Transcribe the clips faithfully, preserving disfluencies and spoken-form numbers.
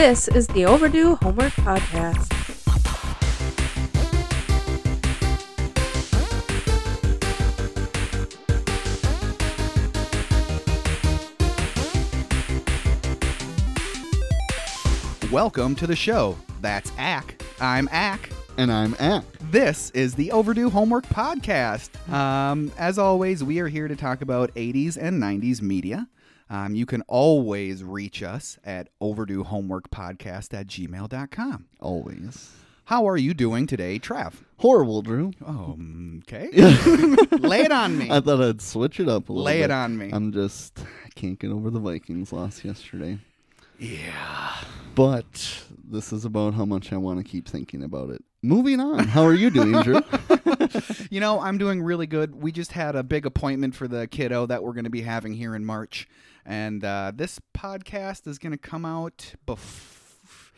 This is the Overdue Homework Podcast. Welcome to the show. That's Ack. I'm Ack. And I'm Ack. This is the Overdue Homework Podcast. Um, as always, we are here to talk about eighties and nineties media. Um, you can always reach us at overdue homework podcast at gmail dot com. Always. How are you doing today, Trav? Horrible, Drew. Oh, okay. Lay it on me. I thought I'd switch it up a little Lay bit. Lay it on me. I'm just, I can't get over the Vikings loss yesterday. Yeah. But this is about how much I want to keep thinking about it. Moving on. How are you doing, Drew? You know, I'm doing really good. We just had a big appointment for the kiddo that we're going to be having here in March. And uh, this podcast is going to come out bef-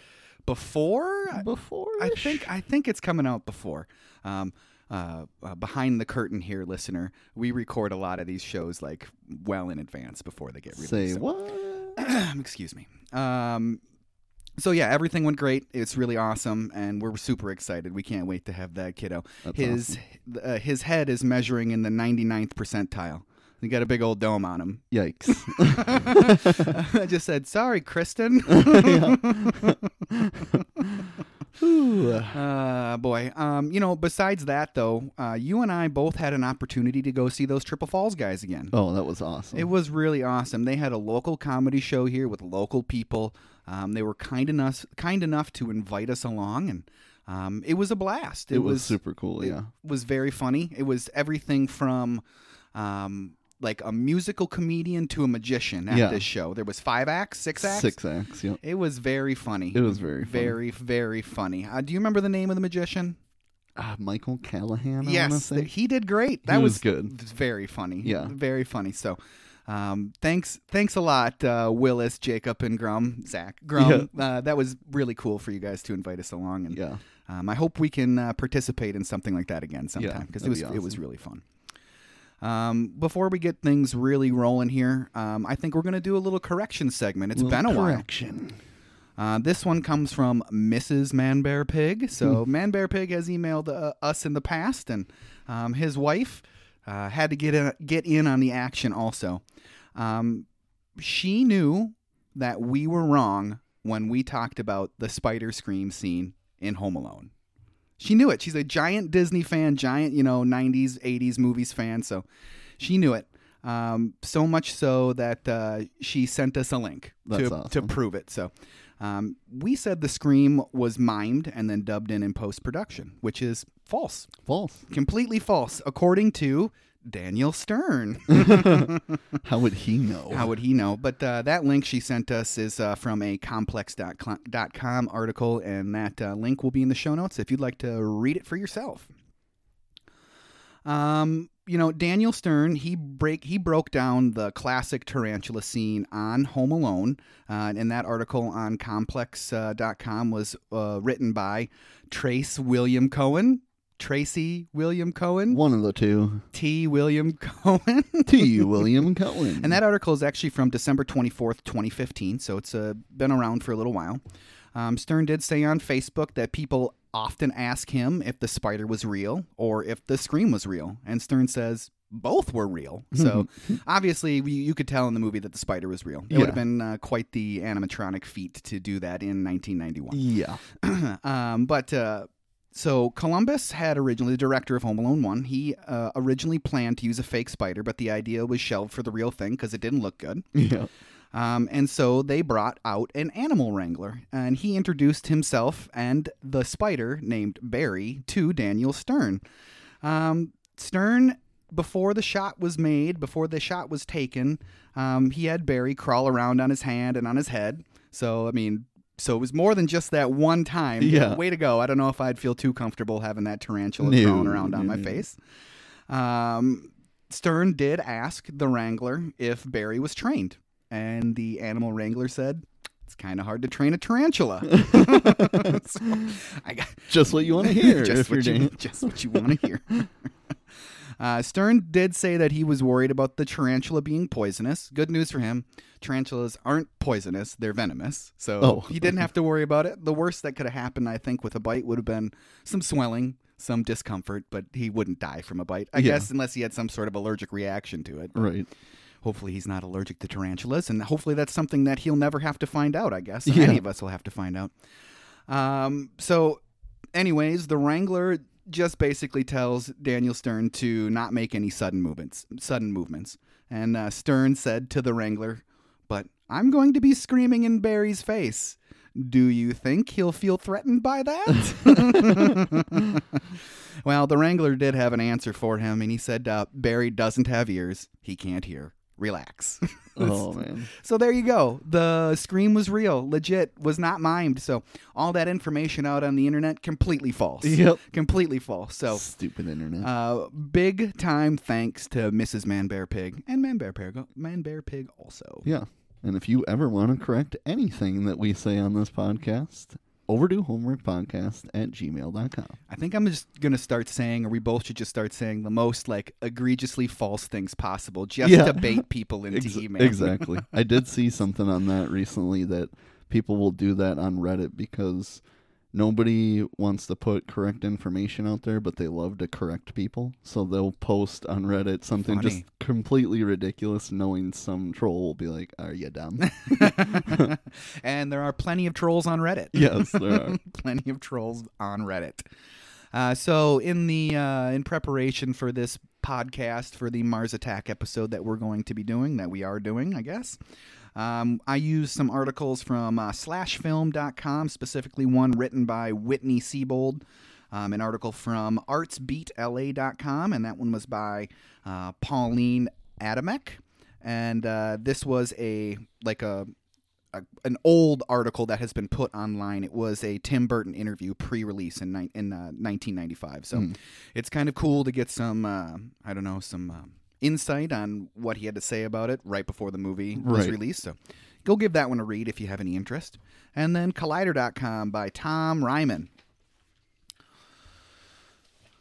before? Before? I think, I think it's coming out before. Um, uh, uh, behind the curtain here, listener, we record a lot of these shows like well in advance before they get released. Say so. What? Excuse me. Um, so, yeah, everything went great. It's really awesome, and we're super excited. We can't wait to have that kiddo. That's his awesome. uh, his head is measuring in the ninety-ninth percentile. He got a big old dome on him. Yikes. I just said, sorry, Kristen. uh, boy. Um, you know, besides that, though, uh, you and I both had an opportunity to go see those Triple Falls guys again. Oh, that was awesome. It was really awesome. They had a local comedy show here with local people. Um, they were kind enough, kind enough to invite us along, and um, it was a blast. It, it was, was super cool, yeah. It was very funny. It was everything from... Um, like a musical comedian to a magician at yeah. this show. There was five acts, six acts? Six acts, yeah. It was very funny. It was very funny. Very, very funny. Uh, do you remember the name of the magician? Uh, Michael Callahan, I yes, want to say. Yes, he did great. That he was, was good. Very funny. Yeah. Very funny. So um, thanks thanks a lot, uh, Willis, Jacob, and Grum, Zach. Grum, yeah. uh, that was really cool for you guys to invite us along. And yeah. um, I hope we can uh, participate in something like that again sometime because yeah, it was awesome. It was really fun. Um, before we get things really rolling here, um, I think we're going to do a little correction segment. It's been a while. Correction. Uh, this one comes from Missus Man Bear Pig. So Man Bear Pig has emailed uh, us in the past, and um, his wife uh, had to get in, get in on the action also. Um, she knew that we were wrong when we talked about the spider scream scene in Home Alone. She knew it. She's a giant Disney fan, giant, you know, nineties, eighties movies fan. So she knew it. Um, so much so that uh, she sent us a link to, awesome. to prove it. So um, we said the scream was mimed and then dubbed in in post-production, which is false. False. Completely false, according to Daniel Stern. How would he know? How would he know? But uh, that link she sent us is uh, from a Complex dot com article, and that uh, link will be in the show notes if you'd like to read it for yourself. Um, you know, Daniel Stern, he break he broke down the classic tarantula scene on Home Alone, uh, and that article on Complex dot com uh, was uh, written by Trace William Cohen. Tracy William Cohen. One of the two. T. William Cohen. T. William Cohen. And that article is actually from December twenty-fourth, twenty fifteen, so it's uh, been around for a little while. Um, Stern did say on Facebook that people often ask him if the spider was real or if the scream was real. And Stern says both were real. So obviously we, you could tell in the movie that the spider was real. It yeah. would have been uh, quite the animatronic feat to do that in nineteen ninety-one. Yeah. um, but... Uh, So Columbus had originally, the director of Home Alone one, he uh, originally planned to use a fake spider, but the idea was shelved for the real thing because it didn't look good. Yeah. Um, and so they brought out an animal wrangler, and he introduced himself and the spider named Barry to Daniel Stern. Um, Stern, before the shot was made, before the shot was taken, um, he had Barry crawl around on his hand and on his head. So, I mean... So it was more than just that one time. Yeah. Way to go. I don't know if I'd feel too comfortable having that tarantula no. crawling around on my face. Um, Stern did ask the wrangler if Barry was trained. And the animal wrangler said, it's kind of hard to train a tarantula. so I got, just what you want to hear. just, what you, just what you want to hear. Uh, Stern did say that he was worried about the tarantula being poisonous. Good news for him. Tarantulas aren't poisonous. They're venomous. So oh. he didn't have to worry about it. The worst that could have happened, I think, with a bite would have been some swelling, some discomfort, but he wouldn't die from a bite. I yeah. guess unless he had some sort of allergic reaction to it. Right. Hopefully he's not allergic to tarantulas, and hopefully that's something that he'll never have to find out, I guess. Yeah. Any of us will have to find out. Um, so anyways, the Wrangler just basically tells Daniel Stern to not make any sudden movements. Sudden movements. And uh, Stern said to the Wrangler, "But I'm going to be screaming in Barry's face. Do you think he'll feel threatened by that?" Well, the Wrangler did have an answer for him, and he said, uh, Barry doesn't have ears. He can't hear. Relax. Oh, man. So there you go. The scream was real, legit, was not mimed. So all that information out on the internet, completely false. Yep. Completely false. So stupid internet. Uh, big time thanks to Missus Man Bear Pig and Man Bear Pig, Man Bear Pig also. Yeah. And if you ever want to correct anything that we say on this podcast, Overdue Homework Podcast at gmail dot com. I think I'm just going to start saying, or we both should just start saying, the most like egregiously false things possible just yeah. to bait people into Ex- email. Exactly. I did see something on that recently that people will do that on Reddit because nobody wants to put correct information out there, but they love to correct people. So they'll post on Reddit something Funny. just completely ridiculous, knowing some troll will be like, "Are you dumb?" And there are plenty of trolls on Reddit. Yes, there are. Plenty of trolls on Reddit. Uh, so in the uh, in preparation for this podcast, for the Mars Attack episode that we're going to be doing, that we are doing, I guess, Um, I used some articles from uh, slash film dot com, specifically one written by Whitney Siebold, um, an article from arts beat l a dot com, and that one was by uh, Pauline Adamek. And uh, this was a like a, a an old article that has been put online. It was a Tim Burton interview pre-release in, ni- in uh, nineteen ninety-five. So mm. it's kind of cool to get some, uh, I don't know, some... Uh, insight on what he had to say about it right before the movie was right. released. So go give that one a read if you have any interest. And then collider dot com by Tom Ryman.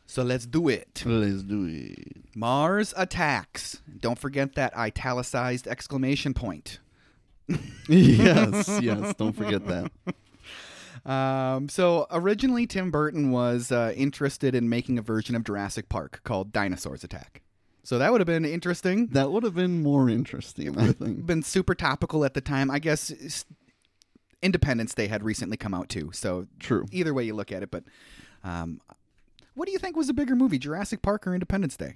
So let's do it. Let's do it. Mars Attacks. Don't forget that italicized exclamation point. Yes, yes. Don't forget that. Um, so originally Tim Burton was uh, interested in making a version of Jurassic Park called Dinosaurs Attack. So that would have been interesting. That would have been more interesting, I think. Been super topical at the time. I guess Independence Day had recently come out, too. So true. Either way you look at it. But um, what do you think was a bigger movie, Jurassic Park or Independence Day?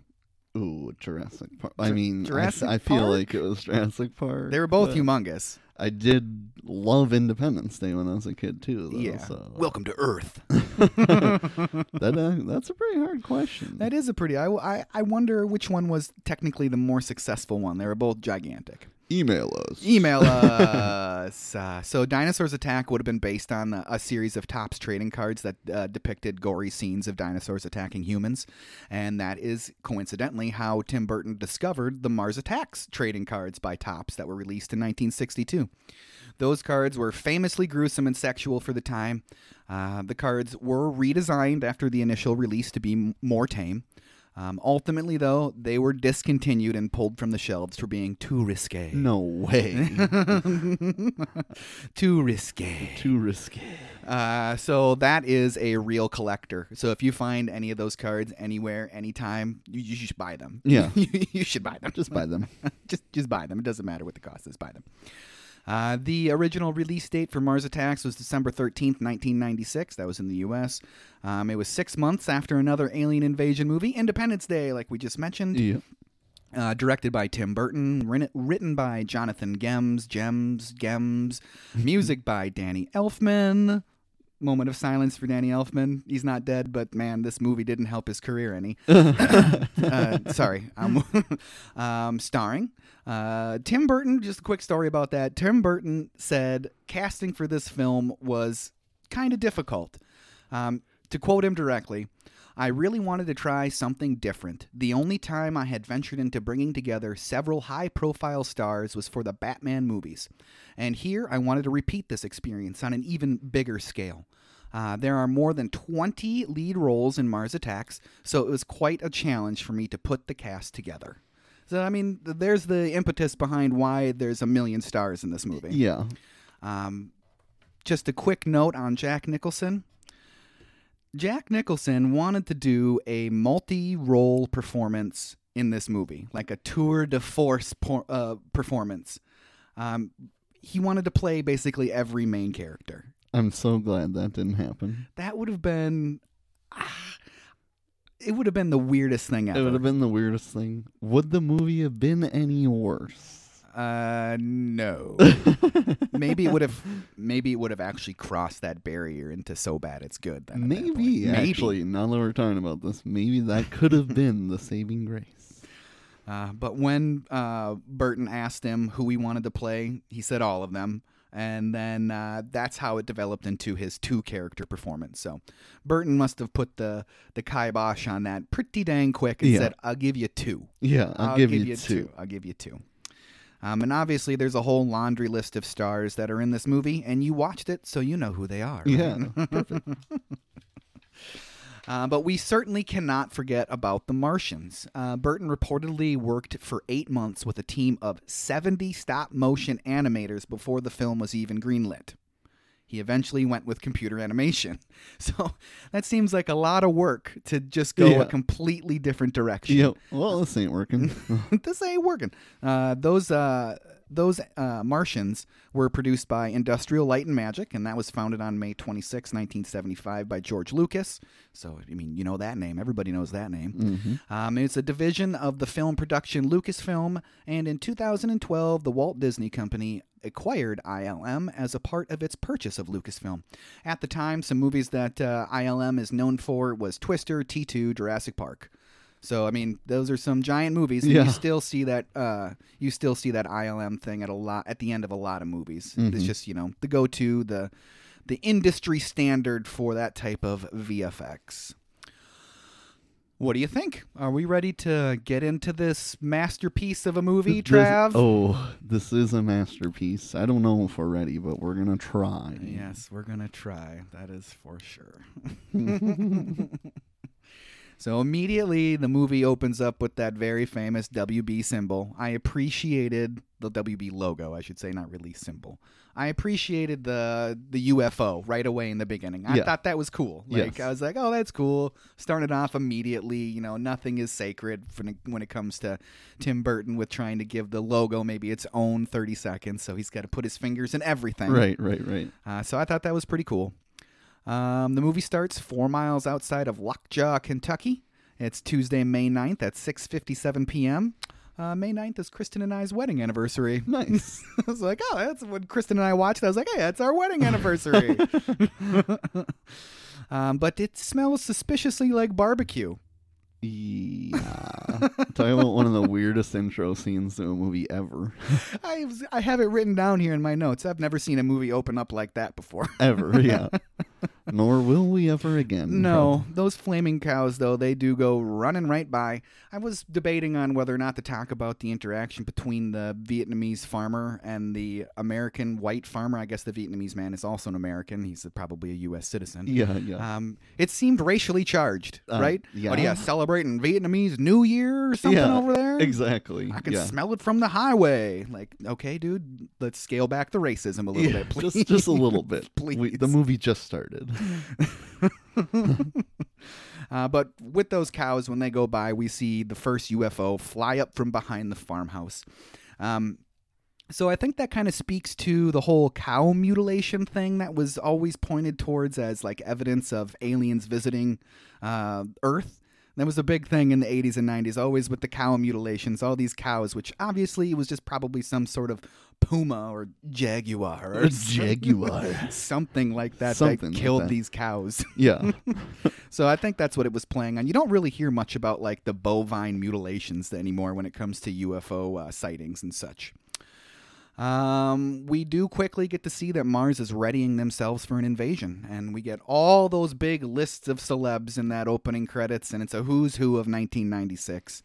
Ooh, Jurassic Park. I mean, Jurassic I, I feel Park? like it was Jurassic Park. They were both humongous. I did love Independence Day when I was a kid, too. Though, yeah. So. Welcome to Earth. that, uh, that's a pretty hard question. That is a pretty... I, I, I wonder which one was technically the more successful one. They were both gigantic. Email us. Email us. Uh, so Dinosaurs Attack would have been based on a, a series of Topps trading cards that uh, depicted gory scenes of dinosaurs attacking humans. And that is, coincidentally, how Tim Burton discovered the Mars Attacks trading cards by Topps that were released in nineteen sixty-two. Those cards were famously gruesome and sexual for the time. Uh, the cards were redesigned after the initial release to be m- more tame. Um, ultimately, though, they were discontinued and pulled from the shelves for being too risque. No way. Too risque. Too risque. Uh, so that is a real collector. So if you find any of those cards anywhere, anytime, you, you should buy them. Yeah. you, you should buy them. Just buy them. just, just buy them. It doesn't matter what the cost is. Buy them. Uh, the original release date for Mars Attacks was December thirteenth, nineteen ninety-six. That was in the U S. Um, it was six months after another alien invasion movie, Independence Day, like we just mentioned. Yeah. Uh, directed by Tim Burton, written, written by Jonathan Gems, Gems, Gems, music by Danny Elfman. Moment of silence for Danny Elfman. He's not dead, but man, this movie didn't help his career any. uh, sorry. Um, um, starring uh, Tim Burton. Just a quick story about that. Tim Burton said casting for this film was kind of difficult. Um, to quote him directly, "I really wanted to try something different. The only time I had ventured into bringing together several high-profile stars was for the Batman movies. And here I wanted to repeat this experience on an even bigger scale. Uh, there are more than twenty lead roles in Mars Attacks, so it was quite a challenge for me to put the cast together. So, I mean, there's the impetus behind why there's a million stars in this movie. Yeah. Um, just a quick note on Jack Nicholson. Jack Nicholson wanted to do a multi-role performance in this movie, like a tour de force por- uh, performance. Um, he wanted to play basically every main character. I'm so glad that didn't happen. That would have been... Ah, it would have been the weirdest thing ever. It would have been the weirdest thing. Would the movie have been any worse? Uh, no. maybe it would have. Maybe it would have actually crossed that barrier into so bad it's good. Then maybe, that actually, maybe. Now that we're talking about this, maybe that could have been the saving grace. Uh, but when uh, Burton asked him who he wanted to play, he said all of them. And then uh, that's how it developed into his two-character performance. So Burton must have put the, the kibosh on that pretty dang quick and yeah. said, I'll give you two. Yeah, I'll, I'll give, give you two. two. I'll give you two. Um, and obviously there's a whole laundry list of stars that are in this movie, and you watched it, so you know who they are. Right? Yeah, perfect. Uh, but we certainly cannot forget about the Martians. Uh, Burton reportedly worked for eight months with a team of seventy stop-motion animators before the film was even greenlit. He eventually went with computer animation. So that seems like a lot of work to just go yeah. a completely different direction. Yeah. Well, this ain't working. This ain't working. Uh, those... Uh, Those uh, Martians were produced by Industrial Light and Magic, and that was founded on May twenty-sixth, nineteen seventy-five by George Lucas. So, I mean, you know that name. Everybody knows that name. Mm-hmm. Um, it's a division of the film production Lucasfilm, and in two thousand twelve, the Walt Disney Company acquired I L M as a part of its purchase of Lucasfilm. At the time, some movies that uh, I L M is known for was Twister, T two, Jurassic Park. So, I mean, those are some giant movies, and yeah. you still see that uh, you still see that I L M thing at a lot at the end of a lot of movies. Mm-hmm. It's just, you know, the go-to, the the industry standard for that type of V F X. What do you think? Are we ready to get into this masterpiece of a movie, Trav? This, oh, this is a masterpiece. I don't know if we're ready, but we're going to try. Yes, we're going to try. That is for sure. So immediately the movie opens up with that very famous W B symbol. I appreciated the W B logo, I should say, not release symbol. I appreciated the the U F O right away in the beginning. I yeah. thought that was cool. Like yes. I was like, oh, that's cool. Started off immediately. You know, nothing is sacred when it comes to Tim Burton with trying to give the logo maybe its own thirty seconds. So he's got to put his fingers in everything. Right, right, right. Uh, so I thought that was pretty cool. Um, the movie starts four miles outside of Lockjaw, Kentucky. It's Tuesday, May ninth at six fifty-seven p.m. Uh, May ninth is Kristen and I's wedding anniversary. Nice. I was like, oh, that's when Kristen and I watched. I was like, hey, that's our wedding anniversary. um, but it smells suspiciously like barbecue. Yeah. Talking about one of the weirdest intro scenes to a movie ever. I I have it written down here in my notes. I've never seen a movie open up like that before. Ever, yeah. Nor will we ever again. No. Probably. Those flaming cows, though, they do go running right by. I was debating on whether or not to talk about the interaction between the Vietnamese farmer and the American white farmer. I guess the Vietnamese man is also an American. He's probably a U S citizen. Yeah, yeah. Um, it seemed racially charged, uh, right? Yeah. What are you celebrating Vietnamese New Year or something yeah, over there? Exactly. I can yeah. smell it from the highway. Like, okay, dude, let's scale back the racism a little yeah, bit, please. Just, just a little bit. Please. We, the movie just started. uh, but with those cows, when they go by, we see the first U F O fly up from behind the farmhouse. Um, so I think that kind of speaks to the whole cow mutilation thing that was always pointed towards as like evidence of aliens visiting uh, Earth. That was a big thing in the eighties and nineties, always with the cow mutilations, all these cows, which obviously was just probably some sort of puma or jaguar or jaguar, something like that something that killed like that. These cows. Yeah. So I think that's what it was playing on. You don't really hear much about like the bovine mutilations anymore when it comes to U F O uh, sightings and such. Um, we do quickly get to see that Mars is readying themselves for an invasion, and we get all those big lists of celebs in that opening credits, and it's a who's who of nineteen ninety-six.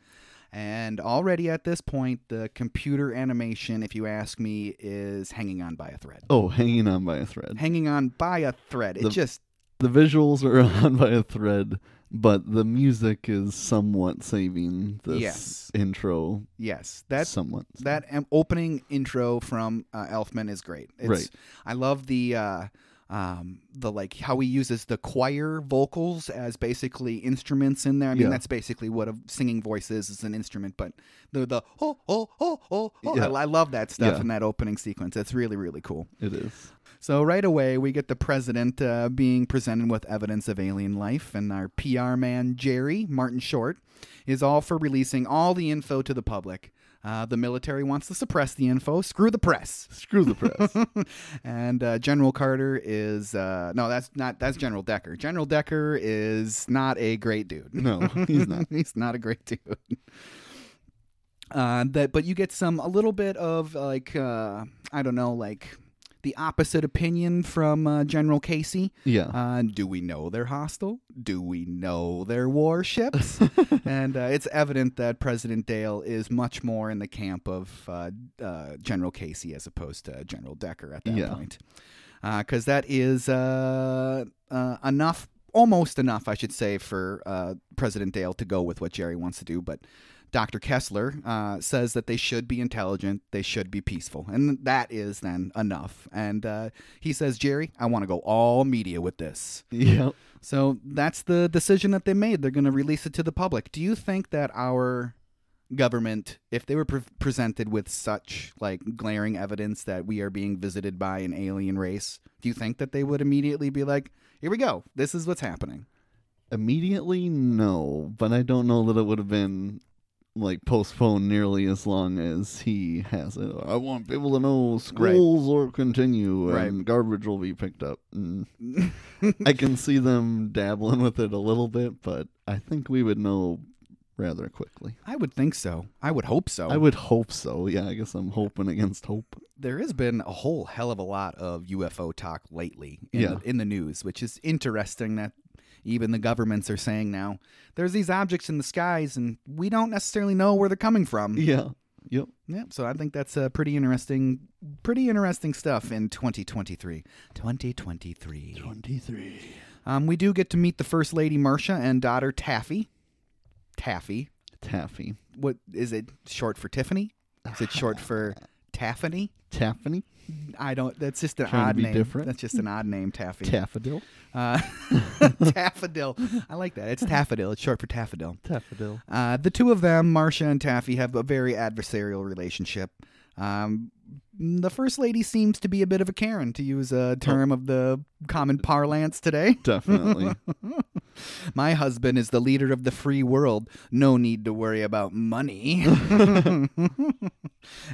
And already at this point, the computer animation, if you ask me, is hanging on by a thread. Oh, hanging on by a thread. Hanging on by a thread. It the, just The visuals are on by a thread, but the music is somewhat saving this yes. intro. Yes, that somewhat that um, opening intro from uh, Elfman is great. It's, right, I love the uh, um, the like how he uses the choir vocals as basically instruments in there. I mean, yeah. that's basically what a singing voice is. It's an instrument, but the the oh oh oh oh. oh yeah. I, I love that stuff yeah. in that opening sequence. It's really really cool. It is. So right away, we get the president uh, being presented with evidence of alien life, and our P R man, Jerry, Martin Short, is all for releasing all the info to the public. Uh, the military wants to suppress the info. Screw the press. Screw the press. And uh, General Carter is... Uh, no, that's not. That's General Decker. General Decker is not a great dude. No, he's not. He's not a great dude. Uh, that, but you get some a little bit of, like, uh, I don't know, like... the opposite opinion from uh, General Casey. Yeah. Uh, do we know they're hostile? Do we know they're warships? And uh, it's evident that President Dale is much more in the camp of uh, uh, General Casey as opposed to General Decker at that yeah. point. Because uh, that is uh, uh, enough, almost enough, I should say, for uh, President Dale to go with what Jerry wants to do. But Doctor Kessler uh, says that they should be intelligent, they should be peaceful, and that is then enough. And uh, he says, Jerry, I want to go all media with this. Yep. So that's the decision that they made. They're going to release it to the public. Do you think that our government, if they were pre- presented with such like glaring evidence that we are being visited by an alien race, do you think that they would immediately be like, here we go, this is what's happening? Immediately, no, but I don't know that it would have been... like postpone nearly as long as he has it. I want people to know schools right. will continue and right. garbage will be picked up. And I can see them dabbling with it a little bit, but I think we would know rather quickly. I would think so. I would hope so. I would hope so. Yeah, I guess I'm hoping against hope. There has been a whole hell of a lot of U F O talk lately in, yeah. in the news, which is interesting that even the governments are saying now, there's these objects in the skies, and we don't necessarily know where they're coming from. Yeah. Yep. Yep. So I think that's a pretty interesting, pretty interesting stuff in twenty twenty-three. twenty twenty-three. twenty-three. Um, we do get to meet the First Lady Marcia and daughter Taffy. Taffy. Taffy. What is it? Short for Tiffany? Is it short for Taffany? Taffany. I don't. That's just an Trying odd name. Different. That's just an odd name, Taffy. Taffadil. Uh, Taffadil. I like that. It's Taffadil. It's short for Taffadil. Taffadil. Uh, the two of them, Marcia and Taffy, have a very adversarial relationship. Um, the First Lady seems to be a bit of a Karen, to use a term oh. of the common parlance today. Definitely. My husband is the leader of the free world. No need to worry about money.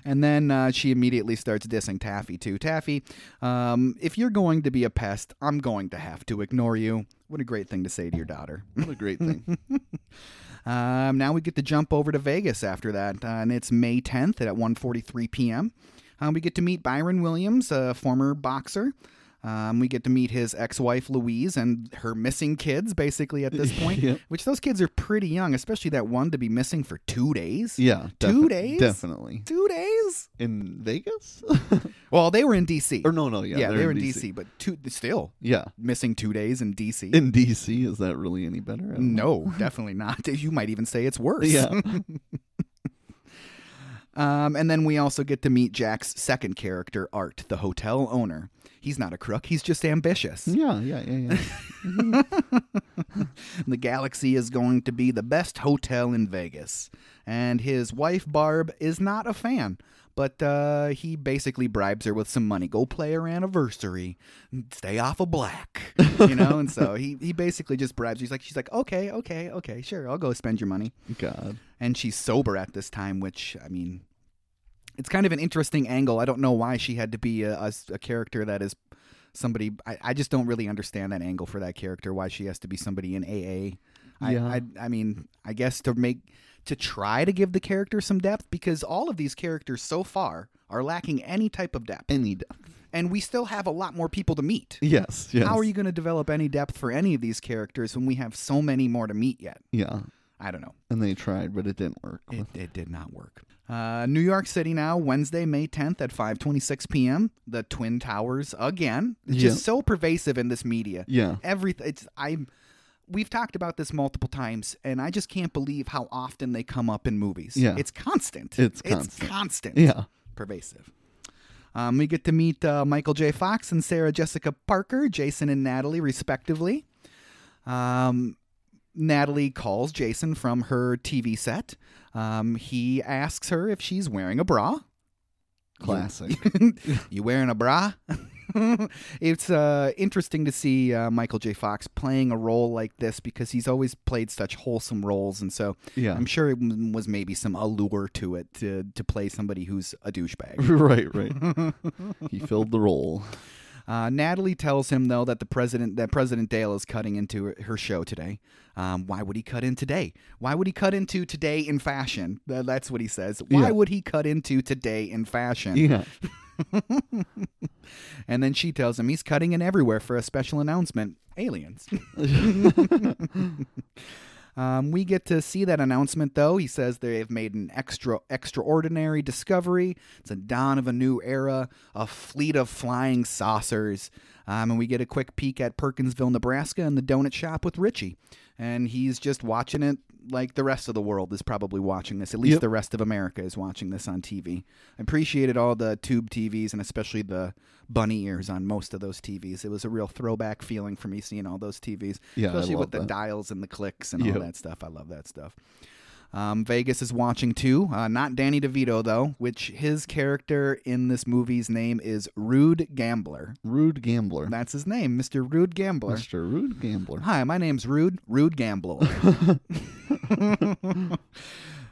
And then uh, she immediately starts dissing Taffy, too. Taffy, um, if you're going to be a pest, I'm going to have to ignore you. What a great thing to say to your daughter. What a great thing. Um, now we get to jump over to Vegas after that, uh, and it's May tenth at one forty-three p.m. Um, we get to meet Byron Williams, a former boxer. Um, we get to meet his ex-wife, Louise, and her missing kids, basically, at this point, yep. which those kids are pretty young, especially that one to be missing for two days. Yeah. Two defi- days? Definitely. Two days? In Vegas? Well, they were in D C. Or no, no, yeah. Yeah, they were in D C, but two, still. Yeah. Missing two days in D C. In D C, is that really any better? No, definitely not. You might even say it's worse. Yeah. Um, and then we also get to meet Jack's second character, Art, the hotel owner. He's not a crook. He's just ambitious. Yeah, yeah, yeah, yeah. The Galaxy is going to be the best hotel in Vegas. And his wife, Barb, is not a fan. But uh, he basically bribes her with some money. Go play her anniversary. Stay off of black. You know? And so he, he basically just bribes. He's like, she's like, okay, okay, okay, sure. I'll go spend your money. God. And she's sober at this time, which, I mean, it's kind of an interesting angle. I don't know why she had to be a, a, a character that is somebody. I, I just don't really understand that angle for that character, why she has to be somebody in A A. Yeah. I, I, I mean, I guess to make... to try to give the character some depth, because all of these characters so far are lacking any type of depth. Any depth. And we still have a lot more people to meet. Yes, yes. How are you going to develop any depth for any of these characters when we have so many more to meet yet? Yeah. I don't know. And they tried, but it didn't work. It, it did not work. Uh, New York City now, Wednesday, May tenth at five twenty-six p.m. The Twin Towers again. It's yeah. just so pervasive in this media. Yeah. Everything. It's I'm. We've talked about this multiple times, and I just can't believe how often they come up in movies. Yeah. It's constant. It's constant. It's constant. Yeah. Pervasive. Um, we get to meet uh, Michael J. Fox and Sarah Jessica Parker, Jason and Natalie, respectively. Um, Natalie calls Jason from her T V set. Um, he asks her if she's wearing a bra. Classic. You wearing a bra? It's uh, interesting to see uh, Michael J. Fox playing a role like this because he's always played such wholesome roles. And so yeah. I'm sure it was maybe some allure to it to, to play somebody who's a douchebag. Right, right. He filled the role. Uh, Natalie tells him, though, that the president that President Dale is cutting into her show today. Um, why would he cut in today? Why would he cut into today in fashion? That's what he says. Why yeah. would he cut into today in fashion? Yeah. And then she tells him he's cutting in everywhere for a special announcement. Aliens. Um, we get to see that announcement, though. He says they have made an extra extraordinary discovery. It's a dawn of a new era, a fleet of flying saucers. Um, and we get a quick peek at Perkinsville, Nebraska, and the donut shop with Richie. And he's just watching it like the rest of the world is probably watching this. At least yep. the rest of America is watching this on T V. I appreciated all the tube T Vs and especially the bunny ears on most of those T Vs. It was a real throwback feeling for me seeing all those T Vs, yeah, especially with that. the dials and the clicks and yep. all that stuff. I love that stuff. Um, Vegas is watching too. Uh, not Danny DeVito, though, which his character in this movie's name is Rude Gambler. Rude Gambler. That's his name, Mister Rude Gambler. Mister Rude Gambler. Hi, my name's Rude. Rude Gambler.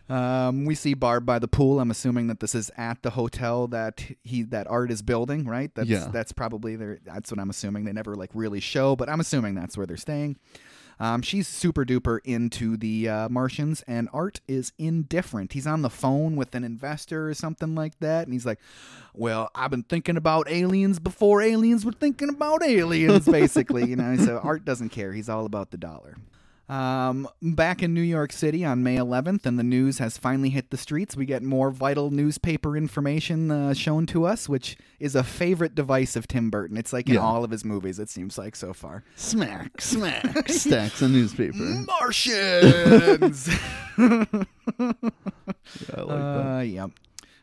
um, we see Barb by the pool. I'm assuming that this is at the hotel that he that Art is building, right? That's, yeah. That's probably their. That's what I'm assuming. They never like really show, but I'm assuming that's where they're staying. Um, she's super duper into the uh, Martians, and Art is indifferent. He's on the phone with an investor or something like that, and he's like, well, I've been thinking about aliens before aliens were thinking about aliens, basically. You know, so Art doesn't care. He's all about the dollar. Um, back in New York City on May eleventh, and the news has finally hit the streets. We get more vital newspaper information uh, shown to us, which is a favorite device of Tim Burton. It's like in yeah. all of his movies, it seems like so far. Smack, smack, stacks of newspaper. Martians! Yeah, I like that. Uh, yeah.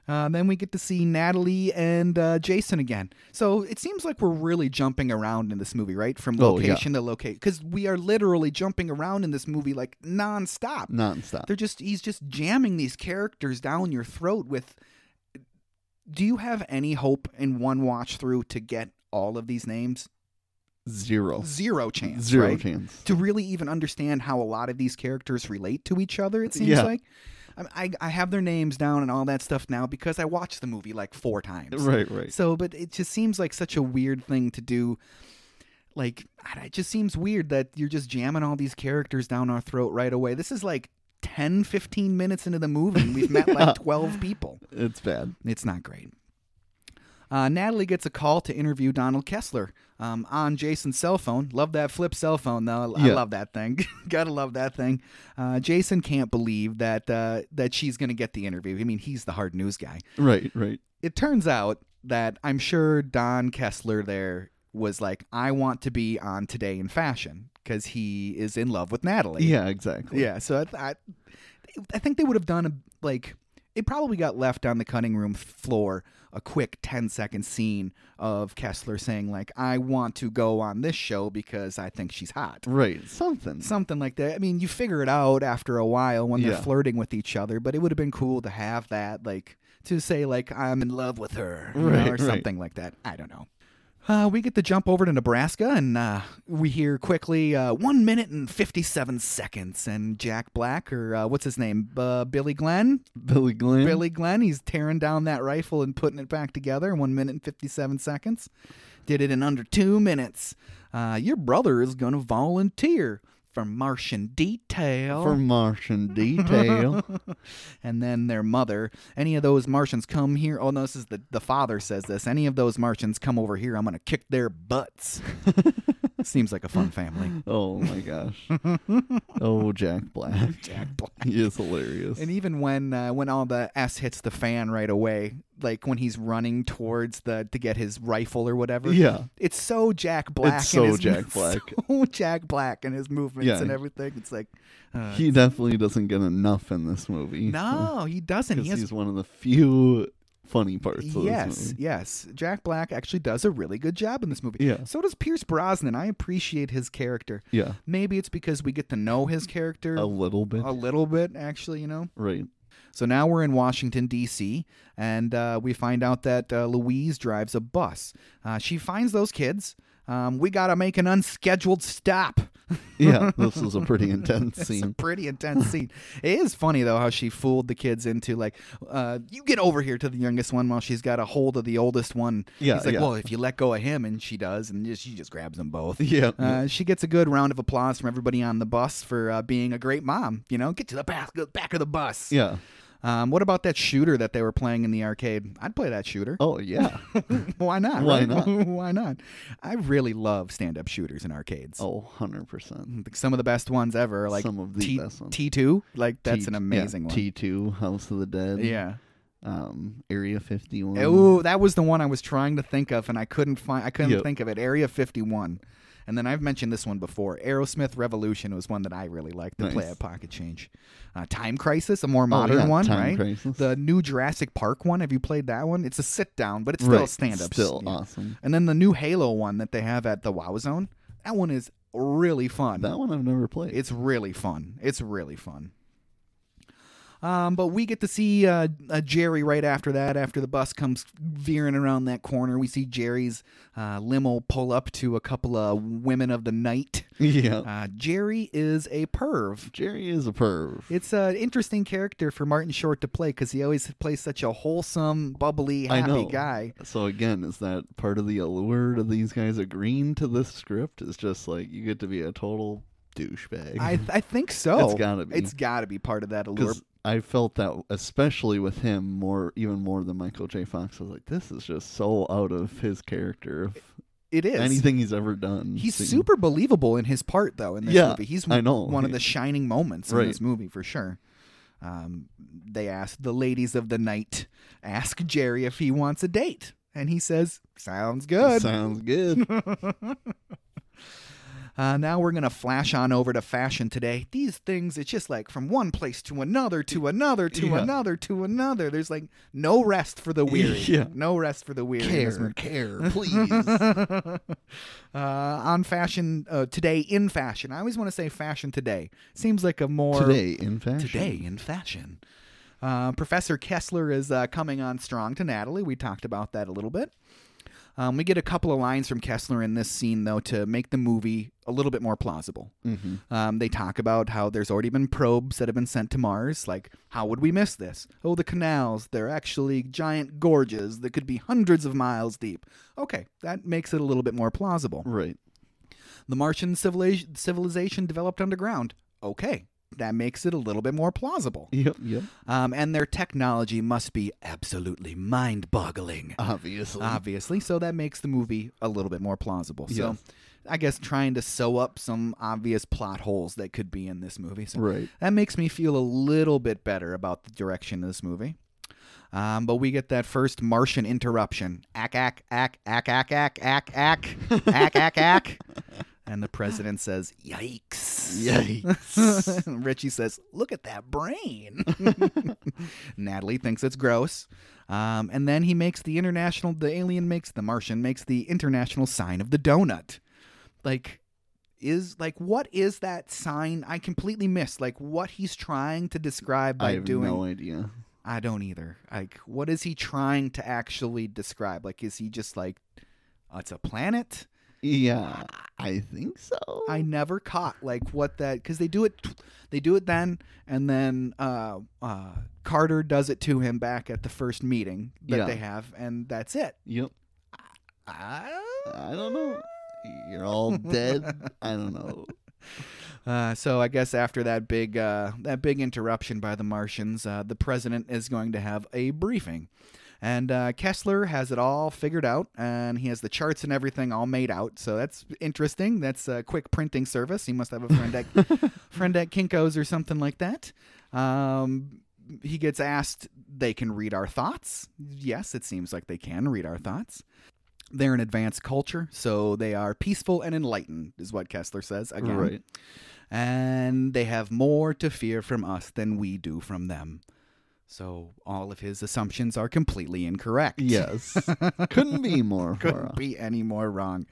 Uh, then we get to see Natalie and uh, Jason again. So it seems like we're really jumping around in this movie, right? From location oh, yeah. to location. Because we are literally jumping around in this movie like nonstop. Nonstop. They're just, he's just jamming these characters down your throat with... Do you have any hope in one watch through to get all of these names? Zero. Zero chance. Zero right? chance. To really even understand how a lot of these characters relate to each other, it seems yeah. like. I, I have their names down and all that stuff now because I watched the movie like four times. Right, right. So, but it just seems like such a weird thing to do. Like, it just seems weird that you're just jamming all these characters down our throat right away. This is like ten, fifteen minutes into the movie and we've met yeah. like twelve people. It's bad. It's not great. Uh, Natalie gets a call to interview Donald Kessler um, on Jason's cell phone. Love that flip cell phone, though. I, yeah. I love that thing. Gotta love that thing. Uh, Jason can't believe that uh, that she's going to get the interview. I mean, he's the hard news guy. Right, right. It turns out that I'm sure Don Kessler there was like, I want to be on Today in Fashion because he is in love with Natalie. Yeah, exactly. Yeah, so I, I, I think they would have done a, like... It probably got left on the cutting room floor, a quick ten second scene of Kessler saying like, I want to go on this show because I think she's hot. Right. Something. Something like that. I mean, you figure it out after a while when yeah. they're flirting with each other, but it would have been cool to have that, like to say like, I'm in love with her right, know, or right. something like that. I don't know. Uh, we get to jump over to Nebraska, and uh, we hear quickly uh, one minute and fifty-seven seconds, and Jack Black, or uh, what's his name, uh, Billy Glenn? Billy Glenn. Billy Glenn. He's tearing down that rifle and putting it back together in one minute and fifty-seven seconds. Did it in under two minutes. Uh, your brother is going to volunteer for Martian Detail. For Martian Detail. And then their mother. Any of those Martians come here. Oh, no, this is the, the father says this. Any of those Martians come over here, I'm going to kick their butts. Seems like a fun family. Oh, my gosh. Oh, Jack Black. Jack Black. He is hilarious. And even when uh, when all the S hits the fan right away, like when he's running towards the to get his rifle or whatever. Yeah. It's so Jack Black. It's so his, Jack Black. So Jack Black and his movements yeah. and everything. It's like... Uh, he definitely doesn't get enough in this movie. No, he doesn't. Because he has... he's one of the few... funny parts of yes this movie. Yes, Jack Black actually does a really good job in this movie. Yeah, so does Pierce Brosnan. I appreciate his character. Yeah, maybe it's because we get to know his character a little bit a little bit actually, you know. Right. So now we're in Washington, D C, and uh we find out that uh, Louise drives a bus. Uh she finds those kids. Um we gotta make an unscheduled stop. Yeah, this is a pretty intense scene. It's a pretty intense scene. It is funny, though, how she fooled the kids into, like, uh, you get over here to the youngest one while she's got a hold of the oldest one. Yeah, he's like, yeah. well, if you let go of him, and she does, and she just grabs them both. Yeah. Uh, she gets a good round of applause from everybody on the bus for uh, being a great mom. You know, get to the back, back of the bus. Yeah. Um, what about that shooter that they were playing in the arcade? I'd play that shooter. Oh, yeah. Why not? Why right? not? Why not? I really love stand-up shooters in arcades. Oh, one hundred percent. Some of the best ones ever. Like Some of the T- best ones. T two. Like, that's T- an amazing yeah, one. T two, House of the Dead. Yeah. Um, Area fifty-one. Oh, that was the one I was trying to think of, and I couldn't find. I couldn't yep. think of it. Area fifty-one. And then I've mentioned this one before. Aerosmith Revolution was one that I really liked to nice. play at Pocket Change. Uh, Time Crisis, a more modern oh, yeah. one, Time right? Crisis. The new Jurassic Park one. Have you played that one? It's a sit down, but it's still right. a stand up. Still yeah. awesome. And then the new Halo one that they have at the WoW Zone. That one is really fun. That one I've never played. It's really fun. It's really fun. Um, but we get to see uh, uh, Jerry right after that. After the bus comes veering around that corner, we see Jerry's uh, limo pull up to a couple of women of the night. Yeah, uh, Jerry is a perv. Jerry is a perv. It's an interesting character for Martin Short to play because he always plays such a wholesome, bubbly, happy guy. So again, is that part of the allure to these guys agreeing to this script? It's just like you get to be a total douchebag. I th- I think so. It's gotta be. It's gotta be part of that allure. I felt that, especially with him, more even more than Michael J. Fox. I was like, this is just so out of his character. It is. Anything he's ever done. He's seen. Super believable in his part, though, in this yeah, movie. He's I know. one yeah. of the shining moments right. in this movie, for sure. Um, they asked the ladies of the night, ask Jerry if he wants a date. And he says, sounds good. Sounds good. Uh, now we're going to flash on over to fashion today. These things, it's just like from one place to another, to another, to yeah. another, to another. There's like no rest for the weary. Yeah. No rest for the weary. Care, care, please. uh, on fashion uh, today in fashion. I always want to say fashion today. Seems like a more... Today in fashion. Today in fashion. Uh, Professor Kessler is uh, coming on strong to Natalie. We talked about that a little bit. Um, we get a couple of lines from Kessler in this scene, though, to make the movie a little bit more plausible. Mm-hmm. Um, they talk about how there's already been probes that have been sent to Mars. Like, how would we miss this? Oh, the canals. They're actually giant gorges that could be hundreds of miles deep. Okay, that makes it a little bit more plausible. Right. The Martian civiliz- civilization developed underground. Okay, that makes it a little bit more plausible. Yep, yep. Um, and their technology must be absolutely mind-boggling. Obviously. Obviously. So that makes the movie a little bit more plausible. Yes. So I guess trying to sew up some obvious plot holes that could be in this movie. So right. that makes me feel a little bit better about the direction of this movie. Um, but we get that first Martian interruption. Ack, ack, ack, ack, ack, ack, ack, ack, ack, ack, ack. And the president says, yikes. Yikes. Richie says, look at that brain. Natalie thinks it's gross. Um, and then he makes the international, the alien makes, the Martian makes the international sign of the donut. Like, is, like, what is that sign? I completely missed, like, what he's trying to describe by doing. I have doing, no idea. I don't either. Like, what is he trying to actually describe? Like, is he just like, oh, it's a planet? Yeah, I think so. I never caught like what that because they do it, they do it then, and then uh, uh, Carter does it to him back at the first meeting that yeah. they have, and that's it. Yep. I, I don't know. You're all dead. I don't know. Uh, so I guess after that big uh, that big interruption by the Martians, uh, the president is going to have a briefing. And uh, Kessler has it all figured out, and he has the charts and everything all made out. So that's interesting. That's a quick printing service. He must have a friend at friend at Kinko's or something like that. Um, he gets asked, they can read our thoughts. Yes, it seems like they can read our thoughts. They're an advanced culture, so they are peaceful and enlightened, is what Kessler says again. Right. And they have more to fear from us than we do from them. So all of his assumptions are completely incorrect. Yes. Couldn't be more Couldn't wrong. be any more wrong.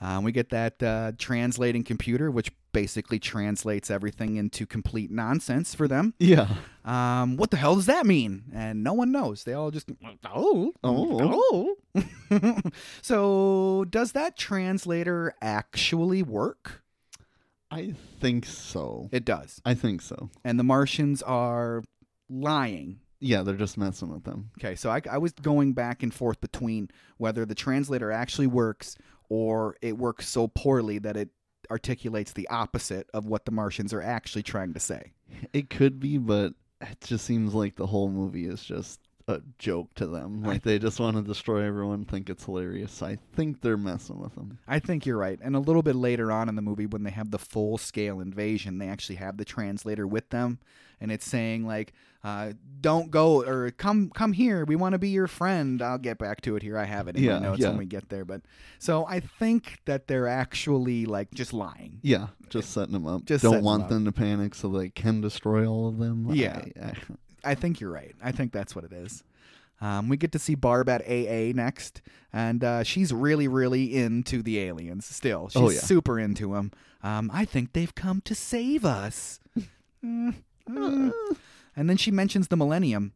Um, we get that uh, translating computer, which basically translates everything into complete nonsense for them. Yeah. Um, what the hell does that mean? And no one knows. They all just, oh, oh, oh. So does that translator actually work? I think so. It does. I think so. And the Martians are lying. Yeah, they're just messing with them. Okay, so I, I was going back and forth between whether the translator actually works or it works so poorly that it articulates the opposite of what the Martians are actually trying to say. It could be, but it just seems like the whole movie is just a joke to them. Like, they just want to destroy everyone, think it's hilarious. I think they're messing with them. I think you're right. And a little bit later on in the movie, when they have the full-scale invasion, they actually have the translator with them, and it's saying, like, uh, don't go, or come come here, we want to be your friend. I'll get back to it here. I have it in yeah, my notes yeah. when we get there. But so I think that they're actually, like, just lying. Yeah, just setting them up. Just don't want them, them to panic so they can destroy all of them. Yeah. I, I, I think you're right. I think that's what it is. Um, we get to see Barb at A A next, and uh, she's really, really into the aliens still. She's oh, yeah. super into them. Um, I think they've come to save us. Mm-hmm. And then she mentions the Millennium.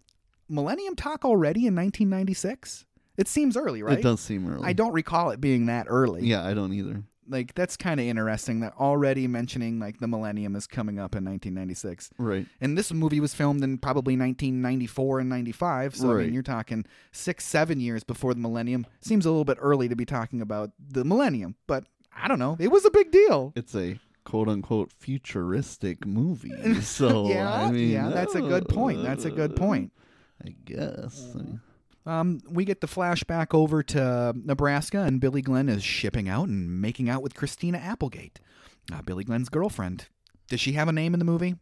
Millennium talk already in nineteen ninety-six? It seems early, right? It does seem early. I don't recall it being that early. Yeah, I don't either. Like, that's kind of interesting that already mentioning, like, the Millennium is coming up in nineteen ninety-six. Right. And this movie was filmed in probably nineteen ninety-four and ninety-five. So, right. I mean, you're talking six, seven years before the Millennium. Seems a little bit early to be talking about the Millennium. But, I don't know. It was a big deal. It's a quote-unquote futuristic movie. So, yeah, I mean, yeah, that's a good point. That's a good point. I guess. Yeah. Um, we get the flashback over to Nebraska, and Billy Glenn is shipping out and making out with Christina Applegate, uh, Billy Glenn's girlfriend. Does she have a name in the movie?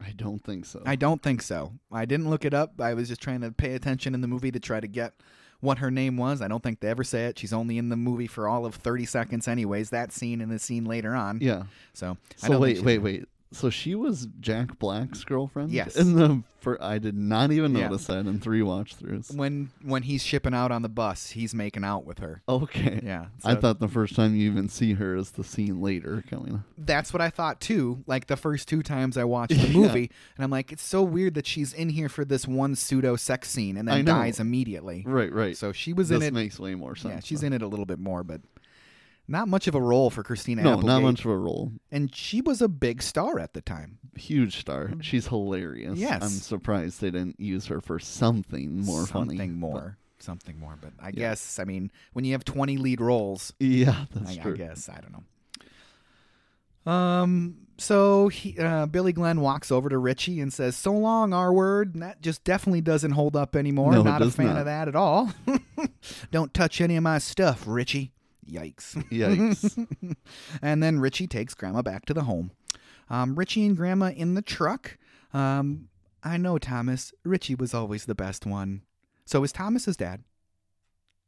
I don't think so. I don't think so. I didn't look it up. I was just trying to pay attention in the movie to try to get what her name was. I don't think they ever say it. She's only in the movie for all of thirty seconds anyways, that scene and the scene later on. Yeah. So, so I don't wait, wait, wait. So she was Jack Black's girlfriend? Yes. In the, for, I did not even notice yeah. that in three watch-throughs. When when he's shipping out on the bus, he's making out with her. Okay. Yeah. So I thought the first time you even see her is the scene later coming up. That's what I thought, too. Like, the first two times I watched the movie, yeah. and I'm like, it's so weird that she's in here for this one pseudo-sex scene and then dies immediately. Right, right. So she was this in it. This makes way more sense. Yeah, she's though. in it a little bit more, but... Not much of a role for Christina no, Applegate. No, not much of a role. And she was a big star at the time. Huge star. She's hilarious. Yes. I'm surprised they didn't use her for something more something funny. Something more. But, something more. But I yeah. guess, I mean, when you have twenty lead roles. Yeah, that's I, true. I guess. I don't know. Um. So he, uh, Billy Glenn walks over to Richie and says, so long, R-word. And that just definitely doesn't hold up anymore. No, not it does a fan not. of that at all. Don't touch any of my stuff, Richie. Yikes. Yikes. And then Richie takes Grandma back to the home. Um, Richie and Grandma in the truck. Um, I know, Thomas. Richie was always the best one. So is Thomas his dad?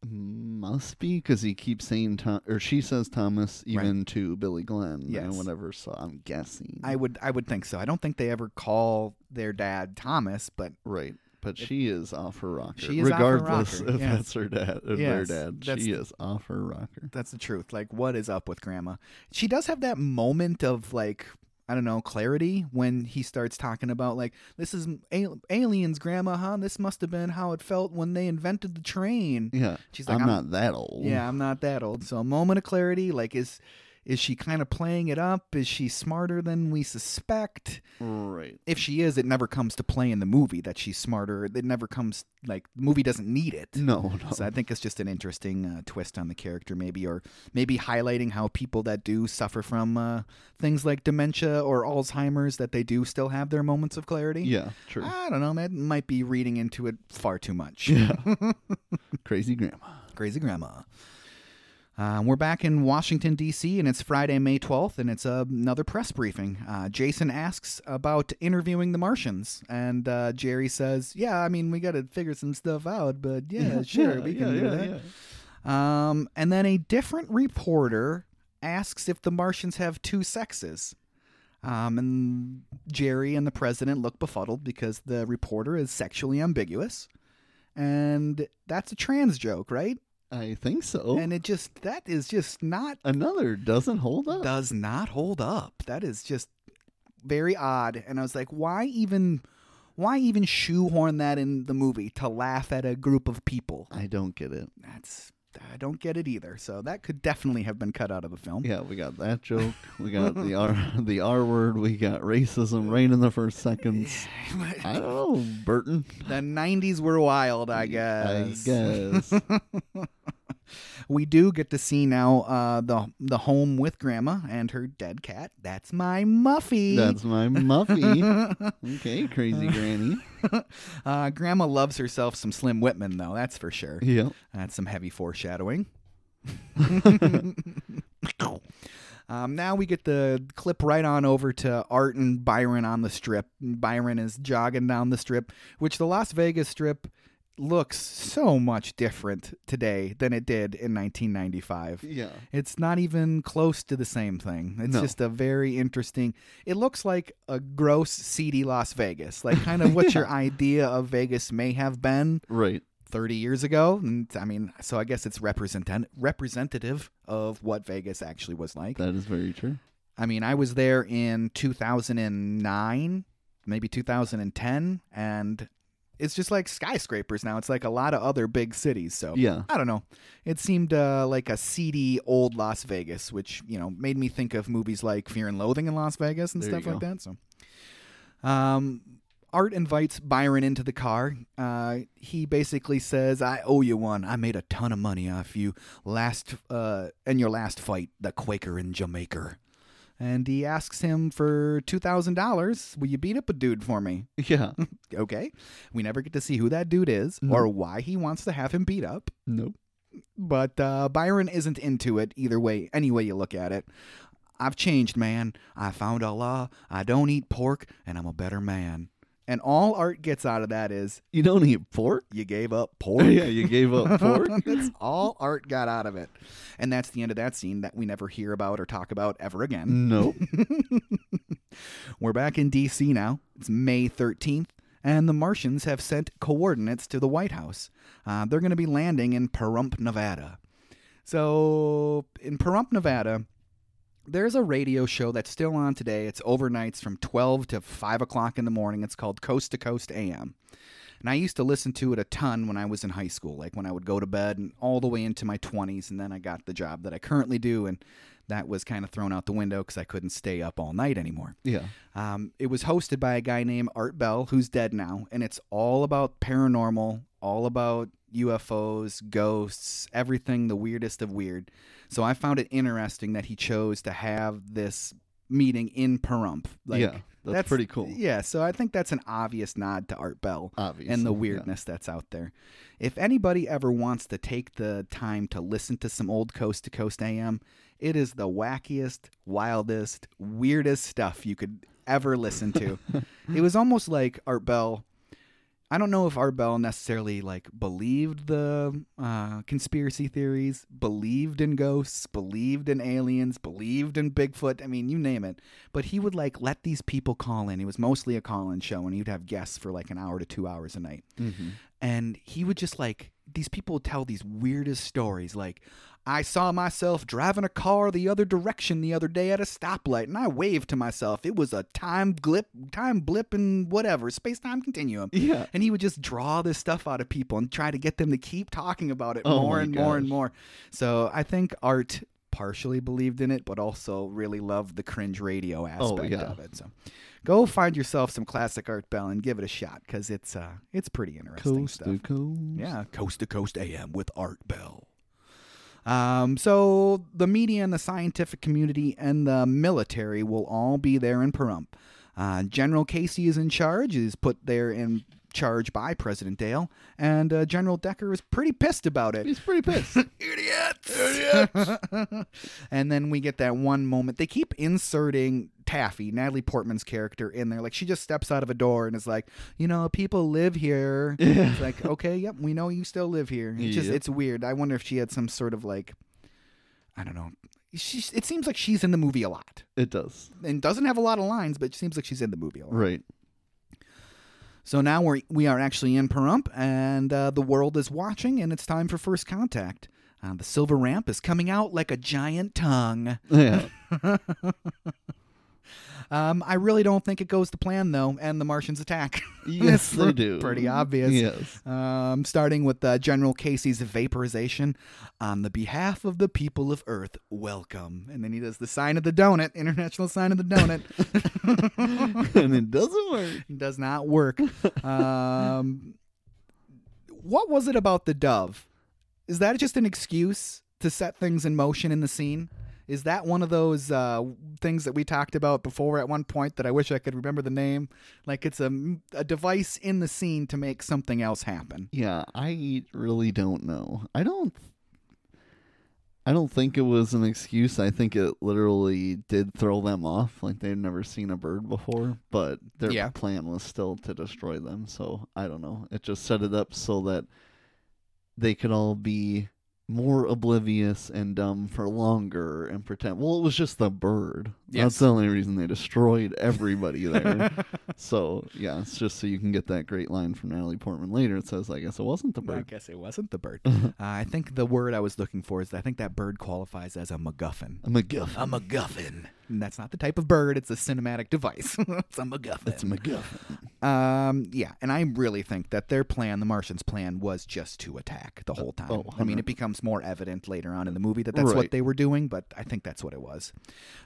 Must be, because he keeps saying, Tom- or she says Thomas even right. to Billy Glenn yes. and whatever, so I'm guessing. I would I would think so. I don't think they ever call their dad Thomas, but... Right. But if, she is off her rocker, she is regardless off her rocker. if yes. that's her dad, if yes. their dad. That's she the, is off her rocker. That's the truth. Like, what is up with Grandma? She does have that moment of, like, I don't know, clarity when he starts talking about, like, this is al- aliens, Grandma, huh? This must have been how it felt when they invented the train. Yeah, she's like, I'm, I'm not that old. Yeah, I'm not that old. So a moment of clarity, like, is Is she kind of playing it up? Is she smarter than we suspect? Right. If she is, it never comes to play in the movie that she's smarter. It never comes, like, the movie doesn't need it. No, no. So I think it's just an interesting uh, twist on the character, maybe, or maybe highlighting how people that do suffer from uh, things like dementia or Alzheimer's, that they do still have their moments of clarity. Yeah, true. I don't know, man. Might be reading into it far too much. Yeah. Crazy grandma. Crazy grandma. Uh, we're back in Washington, D C, and it's Friday, May twelfth, and it's uh, another press briefing. Uh, Jason asks about interviewing the Martians, and uh, Jerry says, yeah, I mean, we got to figure some stuff out, but yeah, sure, yeah, we can yeah, do yeah, that. Yeah. Um, and then a different reporter asks if the Martians have two sexes. Um, and Jerry and the president look befuddled because the reporter is sexually ambiguous. And that's a trans joke, right? I think so. And it just, that is just not... Another doesn't hold up. Does not hold up. That is just very odd. And I was like, why even, why even shoehorn that in the movie to laugh at a group of people? I don't get it. That's... I don't get it either. So that could definitely have been cut out of the film. Yeah, we got that joke. We got the R the R word. We got racism right in the first seconds. I don't know, Burton. The nineties were wild, I guess. I guess. We do get to see now uh, the the home with Grandma and her dead cat. That's my Muffy. That's my Muffy. Okay, crazy granny. Uh, Grandma loves herself some Slim Whitman, though. That's for sure. Yeah, that's some heavy foreshadowing. Um, now we get the clip right on over to Art and Byron on the Strip. Byron is jogging down the Strip, which the Las Vegas Strip looks so much different today than it did in nineteen ninety-five. Yeah. It's not even close to the same thing. It's no. just a very interesting... It looks like a gross, seedy Las Vegas. Like, kind of what yeah. your idea of Vegas may have been right thirty years ago. And I mean, so I guess it's represent- representative of what Vegas actually was like. That is very true. I mean, I was there in two thousand nine, maybe two thousand ten, and... It's just like skyscrapers now. It's like a lot of other big cities. So yeah. I don't know. It seemed uh, like a seedy old Las Vegas, which, you know, made me think of movies like Fear and Loathing in Las Vegas and there stuff like that. So, um, Art invites Byron into the car. Uh, he basically says, I owe you one. I made a ton of money off you last uh, in your last fight, the Quaker in Jamaica. And he asks him for two thousand dollars. Will you beat up a dude for me? Yeah. Okay. We never get to see who that dude is nope. or why he wants to have him beat up. Nope. But uh, Byron isn't into it either way, any way you look at it. I've changed, man. I found Allah. I don't eat pork, and I'm a better man. And all Art gets out of that is... You don't eat pork? You gave up pork. Yeah, you gave up pork. That's all Art got out of it. And that's the end of that scene that we never hear about or talk about ever again. Nope. We're back in D C now. It's May thirteenth. And the Martians have sent coordinates to the White House. Uh, they're going to be landing in Pahrump, Nevada. So in Pahrump, Nevada... There's a radio show that's still on today. It's overnights from twelve to five o'clock in the morning. It's called Coast to Coast A M. And I used to listen to it a ton when I was in high school, like when I would go to bed and all the way into my twenties. And then I got the job that I currently do. And that was kind of thrown out the window because I couldn't stay up all night anymore. Yeah. Um, it was hosted by a guy named Art Bell, who's dead now. And it's all about paranormal, all about U F Os, ghosts, everything, the weirdest of weird. So I found it interesting that he chose to have this meeting in Pahrump. Like, yeah, that's, that's pretty cool. Yeah, so I think that's an obvious nod to Art Bell Obviously, and the weirdness yeah. that's out there. If anybody ever wants to take the time to listen to some old Coast to Coast A M, it is the wackiest, wildest, weirdest stuff you could ever listen to. It was almost like Art Bell... I don't know if Art Bell necessarily like believed the uh, conspiracy theories, believed in ghosts, believed in aliens, believed in Bigfoot. I mean, you name it. But he would like let these people call in. It was mostly a call-in show, and he'd have guests for like an hour to two hours a night. Mm-hmm. And he would just like these people would tell these weirdest stories, like. I saw myself driving a car the other direction the other day at a stoplight, and I waved to myself. It was a time blip, time blip and whatever, space-time continuum. Yeah. And he would just draw this stuff out of people and try to get them to keep talking about it oh more and gosh. more and more. So I think Art partially believed in it, but also really loved the cringe radio aspect oh, yeah. of it. So go find yourself some classic Art Bell and give it a shot, because it's uh, it's pretty interesting coast stuff. Coast to Coast. Yeah, Coast to Coast A M with Art Bell. Um, so the media and the scientific community and the military will all be there in Pahrump. Uh, General Casey is in charge, is put there in charge by President Dale, and uh, General Decker is pretty pissed about it. He's pretty pissed. Idiots! Idiots! And then we get that one moment. They keep inserting Taffy, Natalie Portman's character, in there. Like, she just steps out of a door and is like, you know, people live here. Yeah. It's like, okay, yep, we know you still live here. It's yep. just, it's weird. I wonder if she had some sort of, like, I don't know. She, it seems like she's in the movie a lot. It does. And doesn't have a lot of lines, but it seems like she's in the movie a lot. Right. So now we're, we are actually in Pahrump, and uh, the world is watching, and it's time for First Contact. Uh, the silver ramp is coming out like a giant tongue. Yeah. um, I really don't think it goes to plan, though, and the Martians attack. Yes, they do. Pretty obvious. Yes. Um, starting with uh, General Casey's vaporization. On the behalf of the people of Earth, welcome. And then he does the sign of the donut, international sign of the donut. And it doesn't work. It does not work. Um, what was it about the dove? Is that just an excuse to set things in motion in the scene? Is that one of those uh, things that we talked about before at one point that I wish I could remember the name? Like, it's a, a device in the scene to make something else happen. Yeah, I really don't know. I don't... I don't think it was an excuse. I think it literally did throw them off. Like, they've never seen a bird before, but their yeah. plan was still to destroy them. So, I don't know. It just set it up so that they could all be more oblivious and dumb for longer and pretend. Well, it was just the bird. Yes. That's the only reason they destroyed everybody there. So, yeah, it's just so you can get that great line from Natalie Portman later. It says, I guess it wasn't the bird. I guess it wasn't the bird. uh, I think the word I was looking for is that I think that bird qualifies as a MacGuffin. A MacGuffin. A MacGuffin. And that's not the type of bird. It's a cinematic device. It's a MacGuffin. It's a MacGuffin. Um, yeah, and I really think that their plan, the Martians' plan, was just to attack the whole time. Oh, I mean, it becomes more evident later on in the movie that that's right. what they were doing, but I think that's what it was.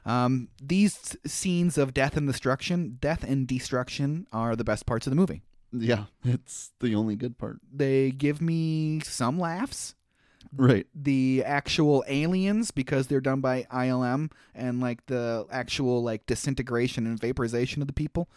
Um, these scenes of death and destruction, death and destruction are the best parts of the movie. Yeah, it's the only good part. They give me some laughs. Right. The actual aliens, because they're done by I L M, and like the actual like disintegration and vaporization of the people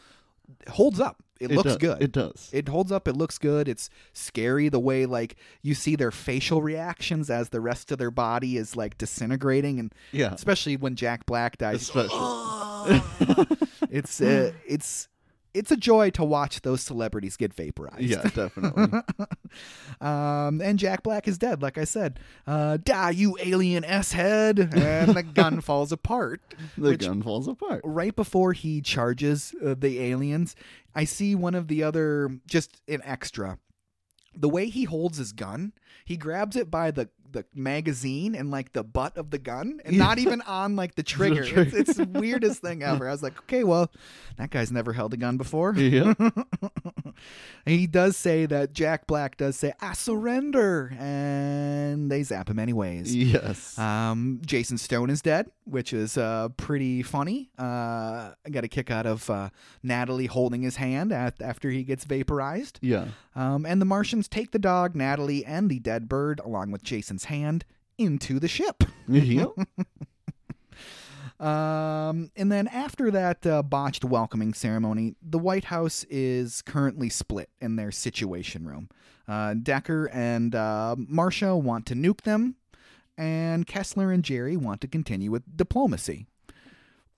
holds up. It, it looks does. good. It does. It holds up. It looks good. It's scary the way like you see their facial reactions as the rest of their body is like disintegrating, and yeah. especially when Jack Black dies. Especially. Oh! it's uh, it's. It's a joy to watch those celebrities get vaporized. Yeah, definitely. um, and Jack Black is dead, like I said. Uh, die, you alien S-head. And the gun falls apart. The gun falls apart. Right before he charges uh, the aliens, I see one of the other, just an extra. The way he holds his gun, he grabs it by the the magazine and like the butt of the gun, and yeah. not even on like the trigger. The trigger. It's, it's the weirdest thing ever. I was like, okay, well, that guy's never held a gun before. Yeah. He does say that Jack Black does say, I surrender, and they zap him anyways. Yes. Um, Jason Stone is dead, which is uh, pretty funny. Uh, I got a kick out of uh, Natalie holding his hand at, after he gets vaporized. Yeah. Um, and the Martians take the dog, Natalie, and the dead bird, along with Jason hand into the ship. um, and then after that uh, botched welcoming ceremony, the White House is currently split in their Situation Room. Uh, Decker and uh, Marsha want to nuke them, and Kessler and Jerry want to continue with diplomacy.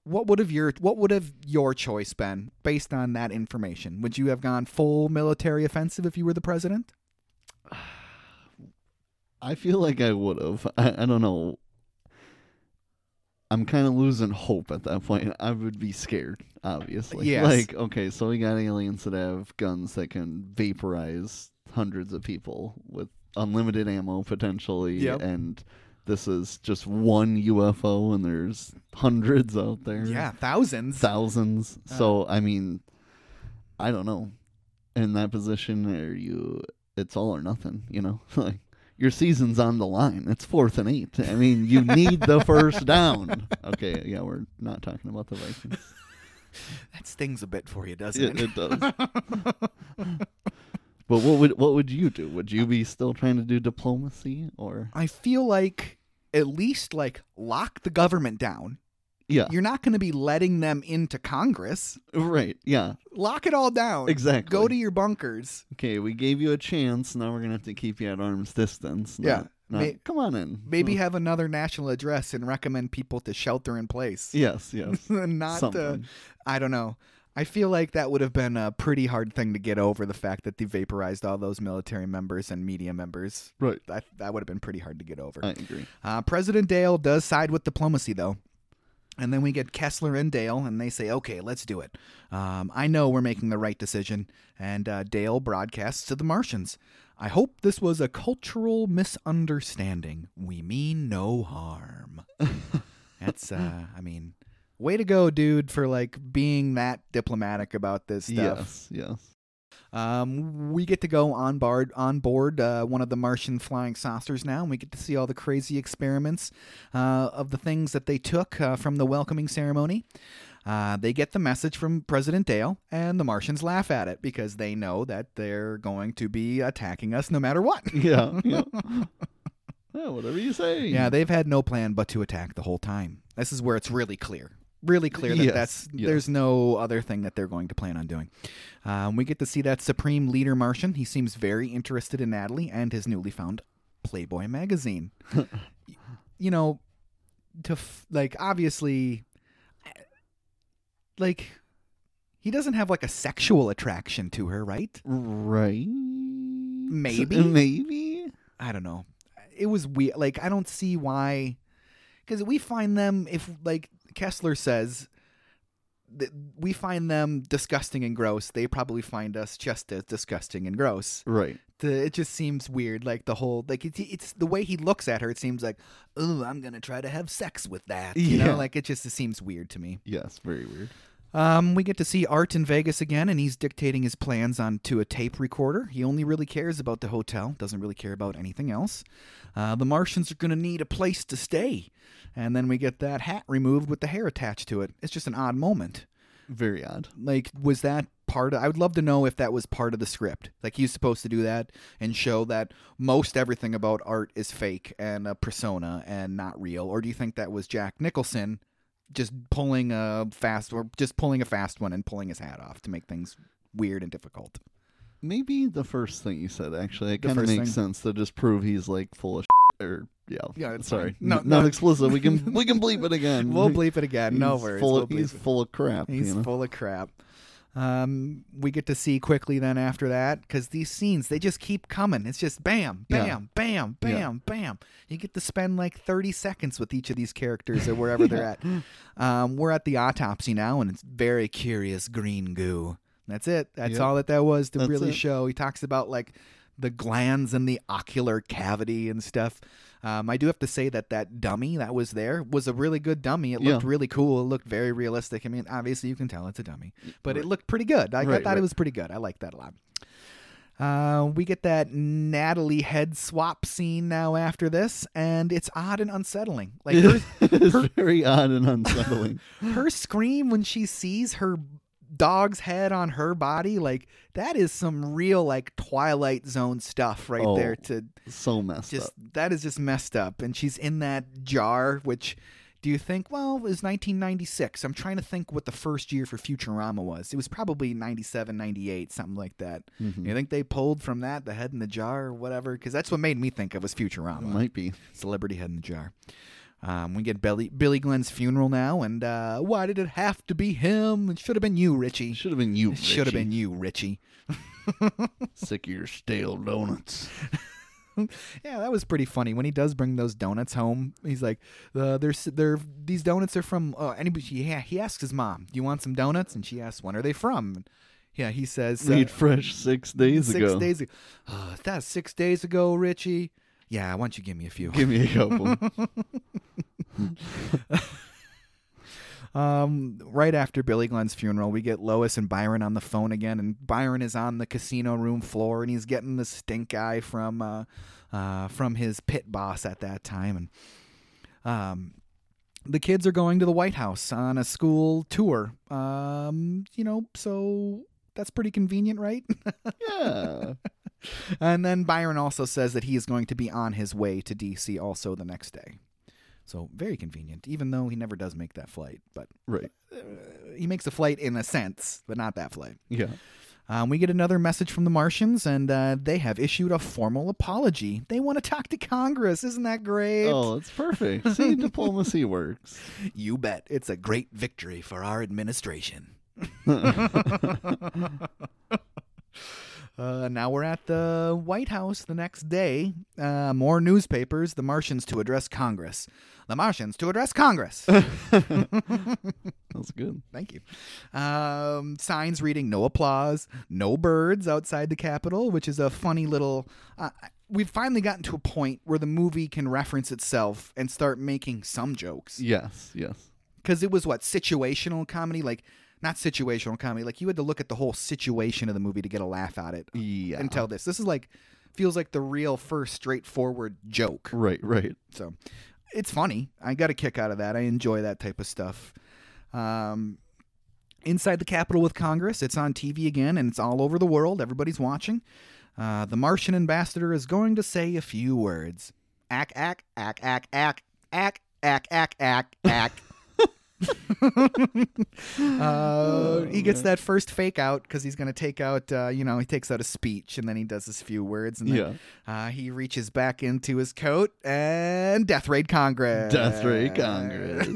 What would have your what would have your choice been based on that information? Would you have gone full military offensive if you were the president? I feel like I would have. I, I don't know. I'm kind of losing hope at that point. I would be scared, obviously. Yes. Like, okay, so we got aliens that have guns that can vaporize hundreds of people with unlimited ammo, potentially. Yep. And this is just one U F O, and there's hundreds out there. Yeah, thousands. Thousands. Uh, so, I mean, I don't know. In that position, are you? It's all or nothing, you know? Like, your season's on the line. It's fourth and eight. I mean, you need the first down. Okay, yeah, we're not talking about the Vikings. That stings a bit for you, doesn't it? It, it does. But what would what would you do? Would you be still trying to do diplomacy, or? I feel like at least like lock the government down. Yeah. You're not going to be letting them into Congress. Right. Yeah. Lock it all down. Exactly. Go to your bunkers. Okay. We gave you a chance. Now we're going to have to keep you at arm's distance. Not, yeah. Not, May- come on in. Maybe have another national address and recommend people to shelter in place. Yes. Yes. Not, uh, I don't know. I feel like that would have been a pretty hard thing to get over, the fact that they vaporized all those military members and media members. Right. That, that would have been pretty hard to get over. I agree. Uh, President Dale does side with diplomacy, though. And then we get Kessler and Dale, and they say, okay, let's do it. Um, I know we're making the right decision. And uh, Dale broadcasts to the Martians, I hope this was a cultural misunderstanding. We mean no harm. That's, uh, I mean, way to go, dude, for, like, being that diplomatic about this stuff. Yes, yes. Um, we get to go on board, on board uh, one of the Martian flying saucers now, and we get to see all the crazy experiments uh, of the things that they took uh, from the welcoming ceremony. Uh, they get the message from President Dale, and the Martians laugh at it because they know that they're going to be attacking us no matter what. Yeah, yeah. Yeah, whatever you say. Yeah, they've had no plan but to attack the whole time. This is where it's really clear. Really clear that yes, that's yes. There's no other thing that they're going to plan on doing. Um, we get to see that Supreme Leader Martian. He seems very interested in Natalie and his newly found Playboy magazine. You know, to f- like obviously, like he doesn't have like a sexual attraction to her, right? Right. Maybe. Maybe. I don't know. It was weird. Like I don't see why, because we find them if like. Kessler says that we find them disgusting and gross. They probably find us just as disgusting and gross. Right. The, it just seems weird. Like the whole, like it, it's the way he looks at her. It seems like, oh, I'm going to try to have sex with that. You yeah. know, like it just it seems weird to me. Yes. Very weird. Um, we get to see Art in Vegas again, and he's dictating his plans onto a tape recorder. He only really cares about the hotel, doesn't really care about anything else. Uh, the Martians are going to need a place to stay. And then we get that hat removed with the hair attached to it. It's just an odd moment. Very odd. Like, was that part of... I would love to know if that was part of the script. Like, he's supposed to do that and show that most everything about Art is fake and a persona and not real. Or do you think that was Jack Nicholson... Just pulling a fast, or just pulling a fast one and pulling his hat off to make things weird and difficult. Maybe the first thing you said, actually, it kind of makes thing. sense to just prove he's like full of shit or yeah. Yeah, it's sorry, no, N- no, not explicit. We can we can bleep it again. We'll bleep it again. He's no worries. Full of, we'll he's it. full of crap. He's you know? full of crap. Um, we get to see quickly then after that because these scenes they just keep coming. It's just bam, bam, yeah. bam, bam, yeah. bam. You get to spend like thirty seconds with each of these characters or wherever yeah. they're at. Um, we're at the autopsy now, and it's very curious green goo. That's it. That's yep. all that that was to That's really it. show. He talks about like the glands and the ocular cavity and stuff. Um, I do have to say that that dummy that was there was a really good dummy. It looked yeah. really cool. It looked very realistic. I mean, obviously you can tell it's a dummy, but right. it looked pretty good. I, right, I thought right. it was pretty good. I liked that a lot. Uh, we get that Natalie head swap scene now after this, and it's odd and unsettling. Like her, It's her, very odd and unsettling. Her scream when she sees her dog's head on her body, like that is some real like Twilight Zone stuff right oh, there to so messed just, up that is just messed up. And she's in that jar, which do you think well it was nineteen ninety-six. I'm trying to think what the first year for Futurama was. It was probably ninety-seven ninety-eight, something like that. Mm-hmm. You think they pulled from that, the head in the jar or whatever, because that's what made me think of was Futurama. It might be celebrity head in the jar. Um, we get Billy, Billy Glenn's funeral now, and uh, why did it have to be him? It should have been you, Richie. Should have been you, Richie. Should have been you, Richie. Sick of your stale donuts. Yeah, that was pretty funny. When he does bring those donuts home, he's like, uh, they're, they're, these donuts are from, uh, anybody. Yeah, he asks his mom, do you want some donuts? And she asks, when are they from? Yeah, he says. Made uh, fresh six days six ago. Six days ago. Oh, that's six days ago, Richie. Yeah, why don't you give me a few? Give me a couple. Um, right after Billy Glenn's funeral, we get Lois and Byron on the phone again, and Byron is on the casino room floor, and he's getting the stink eye from uh, uh, from his pit boss at that time. And um, the kids are going to the White House on a school tour. Um, you know, so that's pretty convenient, right? Yeah. And then Byron also says that he is going to be on his way to D C also the next day. So very convenient, even though he never does make that flight. But right. uh, he makes a flight in a sense, but not that flight. Yeah. Um, we get another message from the Martians, and uh, they have issued a formal apology. They want to talk to Congress. Isn't that great? Oh, it's perfect. See, diplomacy works. You bet. It's a great victory for our administration. Uh, now we're at the White House the next day. Uh, more newspapers. The Martians to address Congress. The Martians to address Congress. That's good. Thank you. Um, signs reading no applause, no birds outside the Capitol, which is a funny little... Uh, we've finally gotten to a point where the movie can reference itself and start making some jokes. Yes, yes. Because it was, what, situational comedy? Like... Not situational comedy. Like, you had to look at the whole situation of the movie to get a laugh at it. Yeah. Until this. This is like, feels like the real first straightforward joke. Right, right. So, it's funny. I got a kick out of that. I enjoy that type of stuff. Um, Inside the Capitol with Congress. It's on T V again, and it's all over the world. Everybody's watching. Uh, the Martian ambassador is going to say a few words. Ack, ack, ack, ack, ack, ack, ack, ack, ack, ack. uh, he gets that first fake out because he's going to take out, uh, you know, he takes out a speech and then he does his few words. And then yeah. uh, he reaches back into his coat and Death Raid Congress. Death Raid Congress.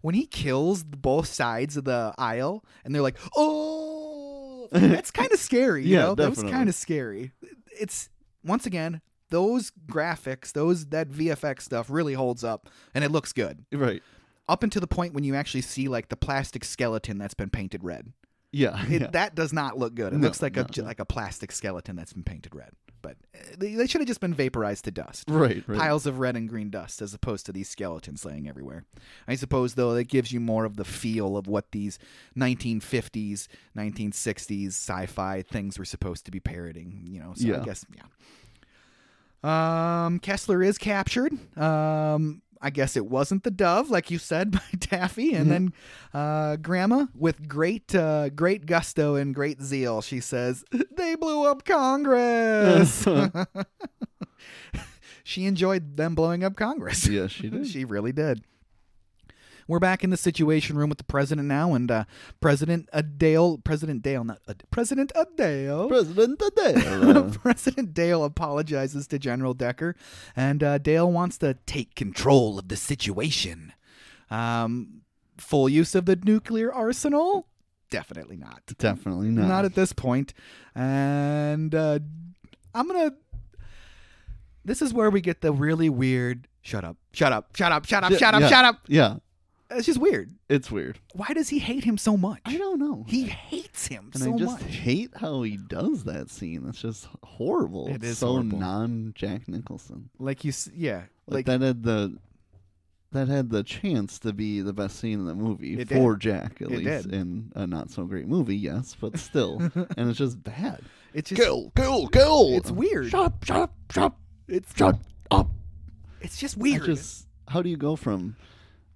When he kills both sides of the aisle and they're like, oh, that's kind of scary. You yeah, know, definitely. That was kind of scary. It's, once again, those graphics, those that V F X stuff really holds up and it looks good. Right. Up until the point when you actually see, like, the plastic skeleton that's been painted red. Yeah. It, yeah. That does not look good. It no, looks like, no, a, no. like a plastic skeleton that's been painted red. But they, they should have just been vaporized to dust. Right, right. Piles of red and green dust as opposed to these skeletons laying everywhere. I suppose, though, that gives you more of the feel of what these nineteen fifties, nineteen sixties sci-fi things were supposed to be parodying. You know, so yeah. I guess, yeah. Um, Kessler is captured. Um... I guess it wasn't the dove, like you said, by Taffy. And then uh, Grandma, with great uh, great gusto and great zeal, she says, they blew up Congress. She enjoyed them blowing up Congress. Yes, she did. She really did. We're back in the Situation Room with the president now, and uh, President Adale, President Dale, not Ad- President Adale, President Adale, President Dale apologizes to General Decker, and uh, Dale wants to take control of the situation. Um, full use of the nuclear arsenal? Definitely not. Definitely not. Not at this point. And uh, I'm gonna. This is where we get the really weird. Shut up! Shut up! Shut up! Shut up! Shut up! Yeah. Shut up! Yeah. It's just weird. It's weird. Why does he hate him so much? I don't know. He hates him and so much. And I just much. hate how he does that scene. That's just horrible. It it's is so horrible. Non-Jack Nicholson. Like you, yeah. Like, like that had the that had the chance to be the best scene in the movie for did. Jack, at it least did. in a not so great movie. Yes, but still, and it's just bad. It's just, kill, kill, kill. It's weird. Shut up, shut up, shut up. It's shut up. It's just weird. Just, how do you go from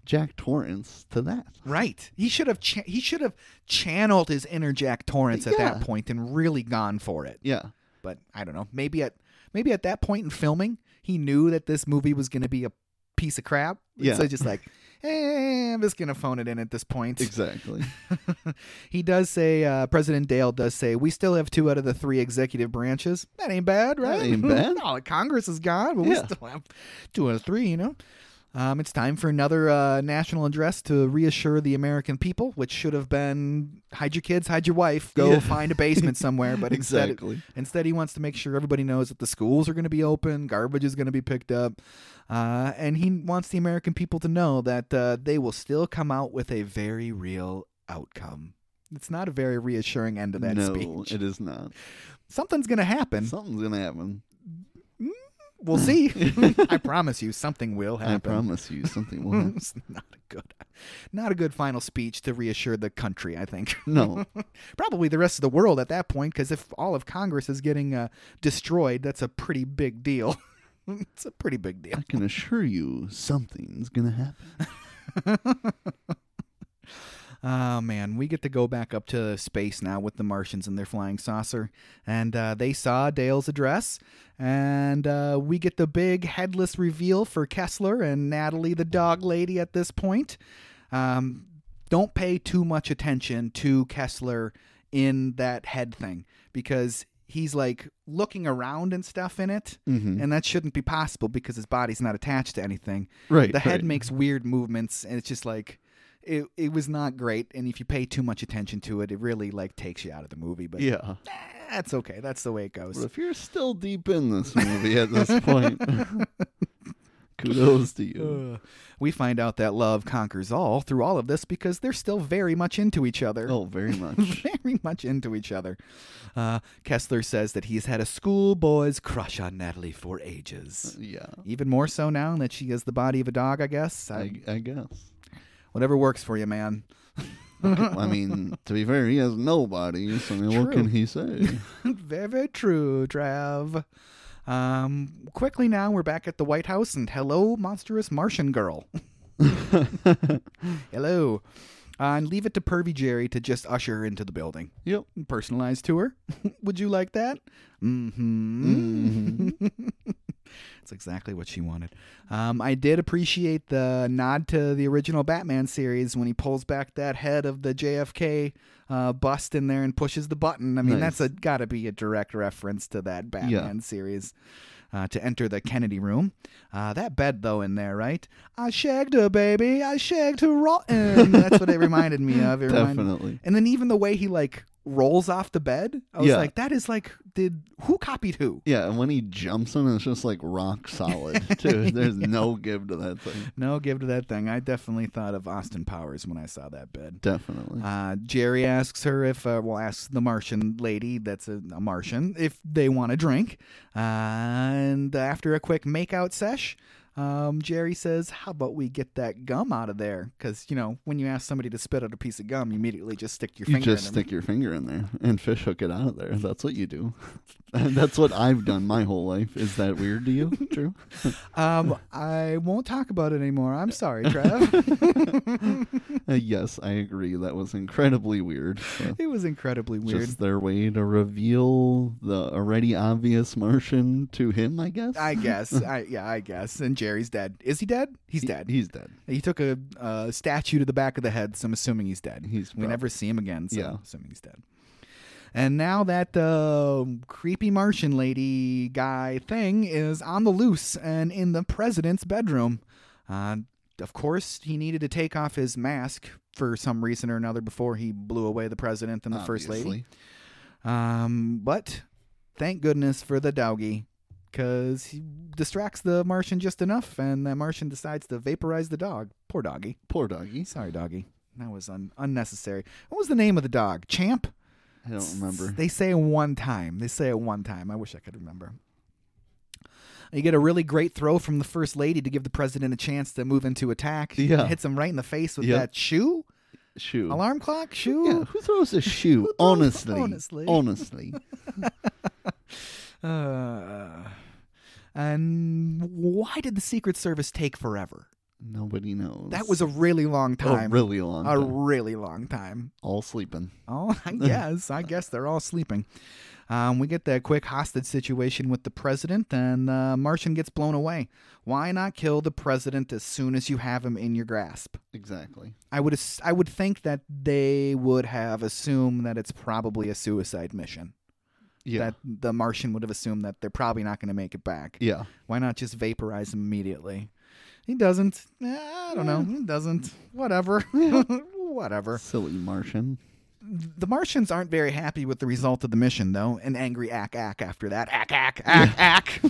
Jack Torrance to that? Right. He should have cha- he should have channeled his inner Jack Torrance yeah. at that point and really gone for it. Yeah. But I don't know. Maybe at maybe at that point in filming, he knew that this movie was going to be a piece of crap. Yeah. So just like, eh, I'm just going to phone it in at this point. Exactly. He does say, uh, President Dale does say, we still have two out of the three executive branches. That ain't bad, right? That ain't bad. All the Congress is gone, but yeah. we still have two out of three, you know? Um, it's time for another uh, national address to reassure the American people, which should have been hide your kids, hide your wife, go yeah. find a basement somewhere. But instead, exactly. instead he wants to make sure everybody knows that the schools are going to be open, garbage is going to be picked up. Uh, and he wants the American people to know that uh, they will still come out with a very real outcome. It's not a very reassuring end to that no, speech. No, it is not. Something's going to happen. Something's going to happen. We'll see. I promise you something will happen. I promise you something will happen. It's not a good, not a good final speech to reassure the country, I think. No. Probably the rest of the world at that point, because if all of Congress is getting uh, destroyed, that's a pretty big deal. It's a pretty big deal. I can assure you something's going to happen. Oh, man, we get to go back up to space now with the Martians and their flying saucer. And uh, they saw Dale's address. And uh, we get the big headless reveal for Kessler and Natalie, the dog lady, at this point. Um, don't pay too much attention to Kessler in that head thing, because he's like looking around and stuff in it. Mm-hmm. And that shouldn't be possible because his body's not attached to anything. Right. The head right. makes weird movements, and it's just like... It it was not great, and if you pay too much attention to it, it really like takes you out of the movie. But yeah, that's okay. That's the way it goes. But if you're still deep in this movie at this point, kudos to you. Uh, we find out that love conquers all through all of this because they're still very much into each other. Oh, very much, very much into each other. Uh, Kessler says that he's had a schoolboy's crush on Natalie for ages. Uh, yeah, even more so now that she has the body of a dog. I guess. I, I, I guess. Whatever works for you, man. I mean, to be fair, he has nobody, so I mean, what can he say? Very true, Trav. Um, quickly now, we're back at the White House, and hello, monstrous Martian girl. Hello. Uh, and leave it to Pervy Jerry to just usher her into the building. Yep. Personalized to her. Would you like that? Mm-hmm. Mm-hmm. That's exactly what she wanted. Um, I did appreciate the nod to the original Batman series when he pulls back that head of the J F K uh, bust in there and pushes the button. I mean, nice. That's got to be a direct reference to that Batman yeah. series uh, to enter the Kennedy room. Uh, that bed, though, in there, right? I shagged her, baby. I shagged her rotten. That's what it reminded me of. It Definitely. Reminded... And then even the way he, like, rolls off the bed. I was yeah. like, that is like, did who copied who? Yeah, and when he jumps on, it's just like rock solid too. There's yeah. no give to that thing. No give to that thing. I definitely thought of Austin Powers when I saw that bed. Definitely. Uh, Jerry asks her if, uh, well, asks the Martian lady that's a, a Martian if they want a drink. Uh, and after a quick makeout sesh, Um, Jerry says, how about we get that gum out of there? Because, you know, when you ask somebody to spit out a piece of gum, you immediately just stick your you finger in there. You just stick your finger in there and fish hook it out of there. That's what you do. That's what I've done my whole life. Is that weird to you, Drew? um, I won't talk about it anymore. I'm sorry, Trev. uh, yes, I agree. That was incredibly weird. So it was incredibly weird. Just their way to reveal the already obvious Martian to him, I guess? I guess. I, yeah, I guess. And Jerry's dead. Is he dead? He's he, dead. He's dead. He took a uh, statue to the back of the head, so I'm assuming he's dead. He's we never see him again, so yeah. I'm assuming he's dead. And now that uh, creepy Martian lady guy thing is on the loose and in the president's bedroom. Uh, of course, he needed to take off his mask for some reason or another before he blew away the president and the Obviously. First lady. Um, but thank goodness for the doggy. Because he distracts the Martian just enough, and the Martian decides to vaporize the dog. Poor doggy. Poor doggy. Sorry, doggy. That was un- unnecessary. What was the name of the dog? Champ? I don't remember. S- they say it one time. They say it one time. I wish I could remember. You get a really great throw from the first lady to give the president a chance to move into attack. Yeah. It hits him right in the face with yep. that shoe. Shoe. Alarm clock? Shoe? Yeah. Who throws a shoe? throws honestly. Honestly. Honestly. Uh, and why did the Secret Service take forever? Nobody knows. That was a really long time. A really long time. A really long time. All sleeping. Oh, I guess. I guess they're all sleeping. Um, we get that quick hostage situation with the president, and the uh, Martian gets blown away. Why not kill the president as soon as you have him in your grasp? Exactly. I would, ass- I would think that they would have assumed that it's probably a suicide mission. Yeah. That the Martian would have assumed that they're probably not going to make it back. Yeah. Why not just vaporize him immediately? He doesn't. I don't know. He doesn't. Whatever. Whatever. Silly Martian. The Martians aren't very happy with the result of the mission, though. An angry ack ack after that. Ack ack ack ack.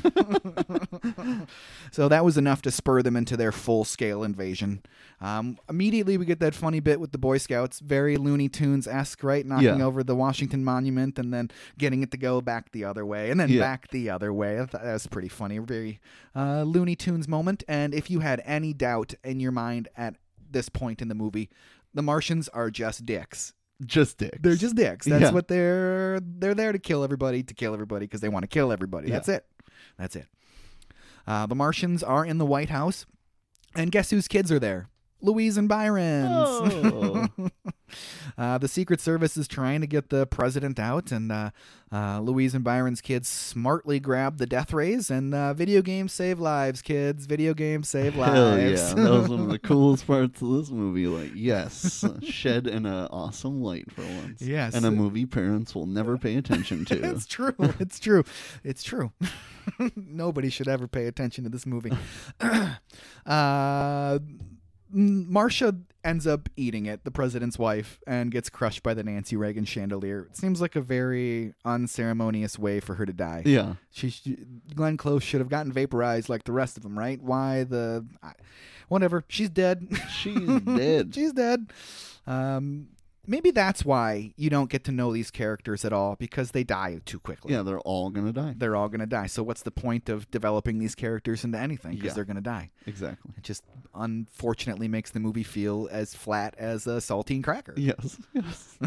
So that was enough to spur them into their full-scale invasion. Um, immediately we get that funny bit with the Boy Scouts. Very Looney Tunes-esque, right? Knocking yeah. over the Washington Monument and then getting it to go back the other way. And then yeah. back the other way. That was pretty funny. Very uh, Looney Tunes moment. And if you had any doubt in your mind at this point in the movie, the Martians are just dicks. Just dicks. They're just dicks. That's yeah. what they're they're there to kill everybody, to kill everybody because they want to kill everybody. Yeah. That's it. That's it. Uh, the Martians are in the White House. And guess whose kids are there? Louise and Byron's. Oh. uh, the Secret Service is trying to get the president out, and uh, uh, Louise and Byron's kids smartly grab the death rays, and uh, video games save lives, kids. Video games save lives. Hell yeah. That was one of the coolest parts of this movie. Like, yes, shed in an awesome light for once. Yes. And a movie parents will never pay attention to. It's true. It's true. It's true. Nobody should ever pay attention to this movie. uh... Marcia ends up eating it, the president's wife, and gets crushed by the Nancy Reagan chandelier. It seems like a very unceremonious way for her to die. Yeah. She, she Glenn Close should have gotten vaporized like the rest of them, right? Why the... I, whatever. She's dead. She's dead. She's dead. Um, maybe that's why you don't get to know these characters at all, because they die too quickly. Yeah, they're all going to die. They're all going to die. So what's the point of developing these characters into anything? Because yeah. they're going to die. Exactly. It just unfortunately makes the movie feel as flat as a saltine cracker. Yes. Yes.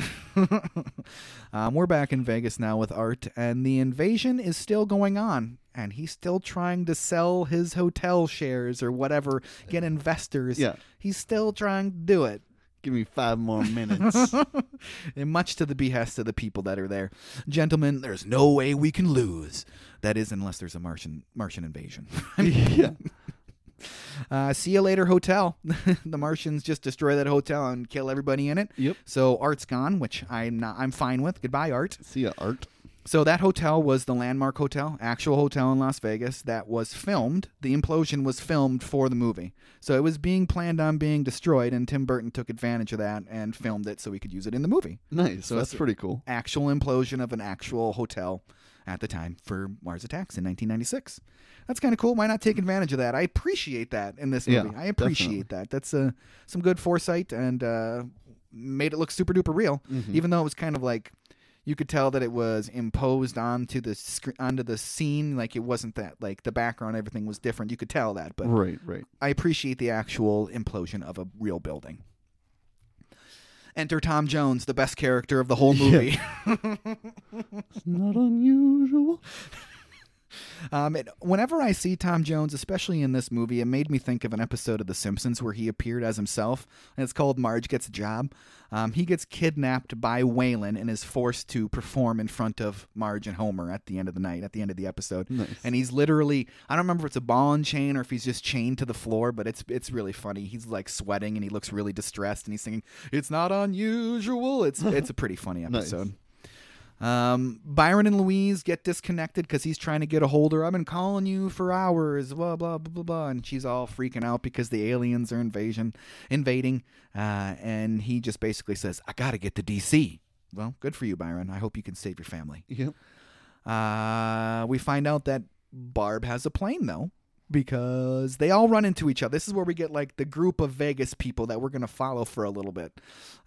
um, we're back in Vegas now with Art, and the invasion is still going on. And he's still trying to sell his hotel shares or whatever, get investors. Yeah. He's still trying to do it. Give me five more minutes. And much to the behest of the people that are there. Gentlemen, there's no way we can lose. That is, unless there's a Martian Martian invasion. Yeah. Uh, see you later, hotel. The Martians just destroy that hotel and kill everybody in it. Yep. So Art's gone, which I'm not. I'm fine with. Goodbye, Art. See ya, Art. So that hotel was the Landmark Hotel, actual hotel in Las Vegas, that was filmed. The implosion was filmed for the movie. So it was being planned on being destroyed, and Tim Burton took advantage of that and filmed it so he could use it in the movie. Nice. So that's pretty cool. Actual implosion of an actual hotel at the time for Mars Attacks in nineteen ninety-six. That's kind of cool. Why not take advantage of that? I appreciate that in this movie. Yeah, I appreciate definitely. that. That's uh, some good foresight and uh, made it look super duper real, mm-hmm. even though it was kind of like... You could tell that it was imposed onto the sc- onto the scene. Like, it wasn't that. Like, the background, everything was different. You could tell that. But right, right. I appreciate the actual implosion of a real building. Enter Tom Jones, the best character of the whole movie. Yeah. It's not unusual. Um, it, whenever I see Tom Jones, especially in this movie, it made me think of an episode of The Simpsons where he appeared as himself, and it's called Marge Gets a Job. Um, he gets kidnapped by Waylon and is forced to perform in front of Marge and Homer at the end of the night, at the end of the episode. Nice. And he's literally, I don't remember if it's a ball and chain or if he's just chained to the floor, but it's it's really funny. He's like sweating and he looks really distressed and he's singing, "It's not unusual." It's, it's a pretty funny episode. Nice. Um, Byron and Louise get disconnected because he's trying to get a hold of her. I've been calling you for hours, blah, blah, blah, blah, blah. And she's all freaking out because the aliens are invasion, invading. Uh, and he just basically says, I got to get to D C. Well, good for you, Byron. I hope you can save your family. Yep. Uh, we find out that Barb has a plane, though, because they all run into each other. This is where we get like the group of Vegas people that we're going to follow for a little bit.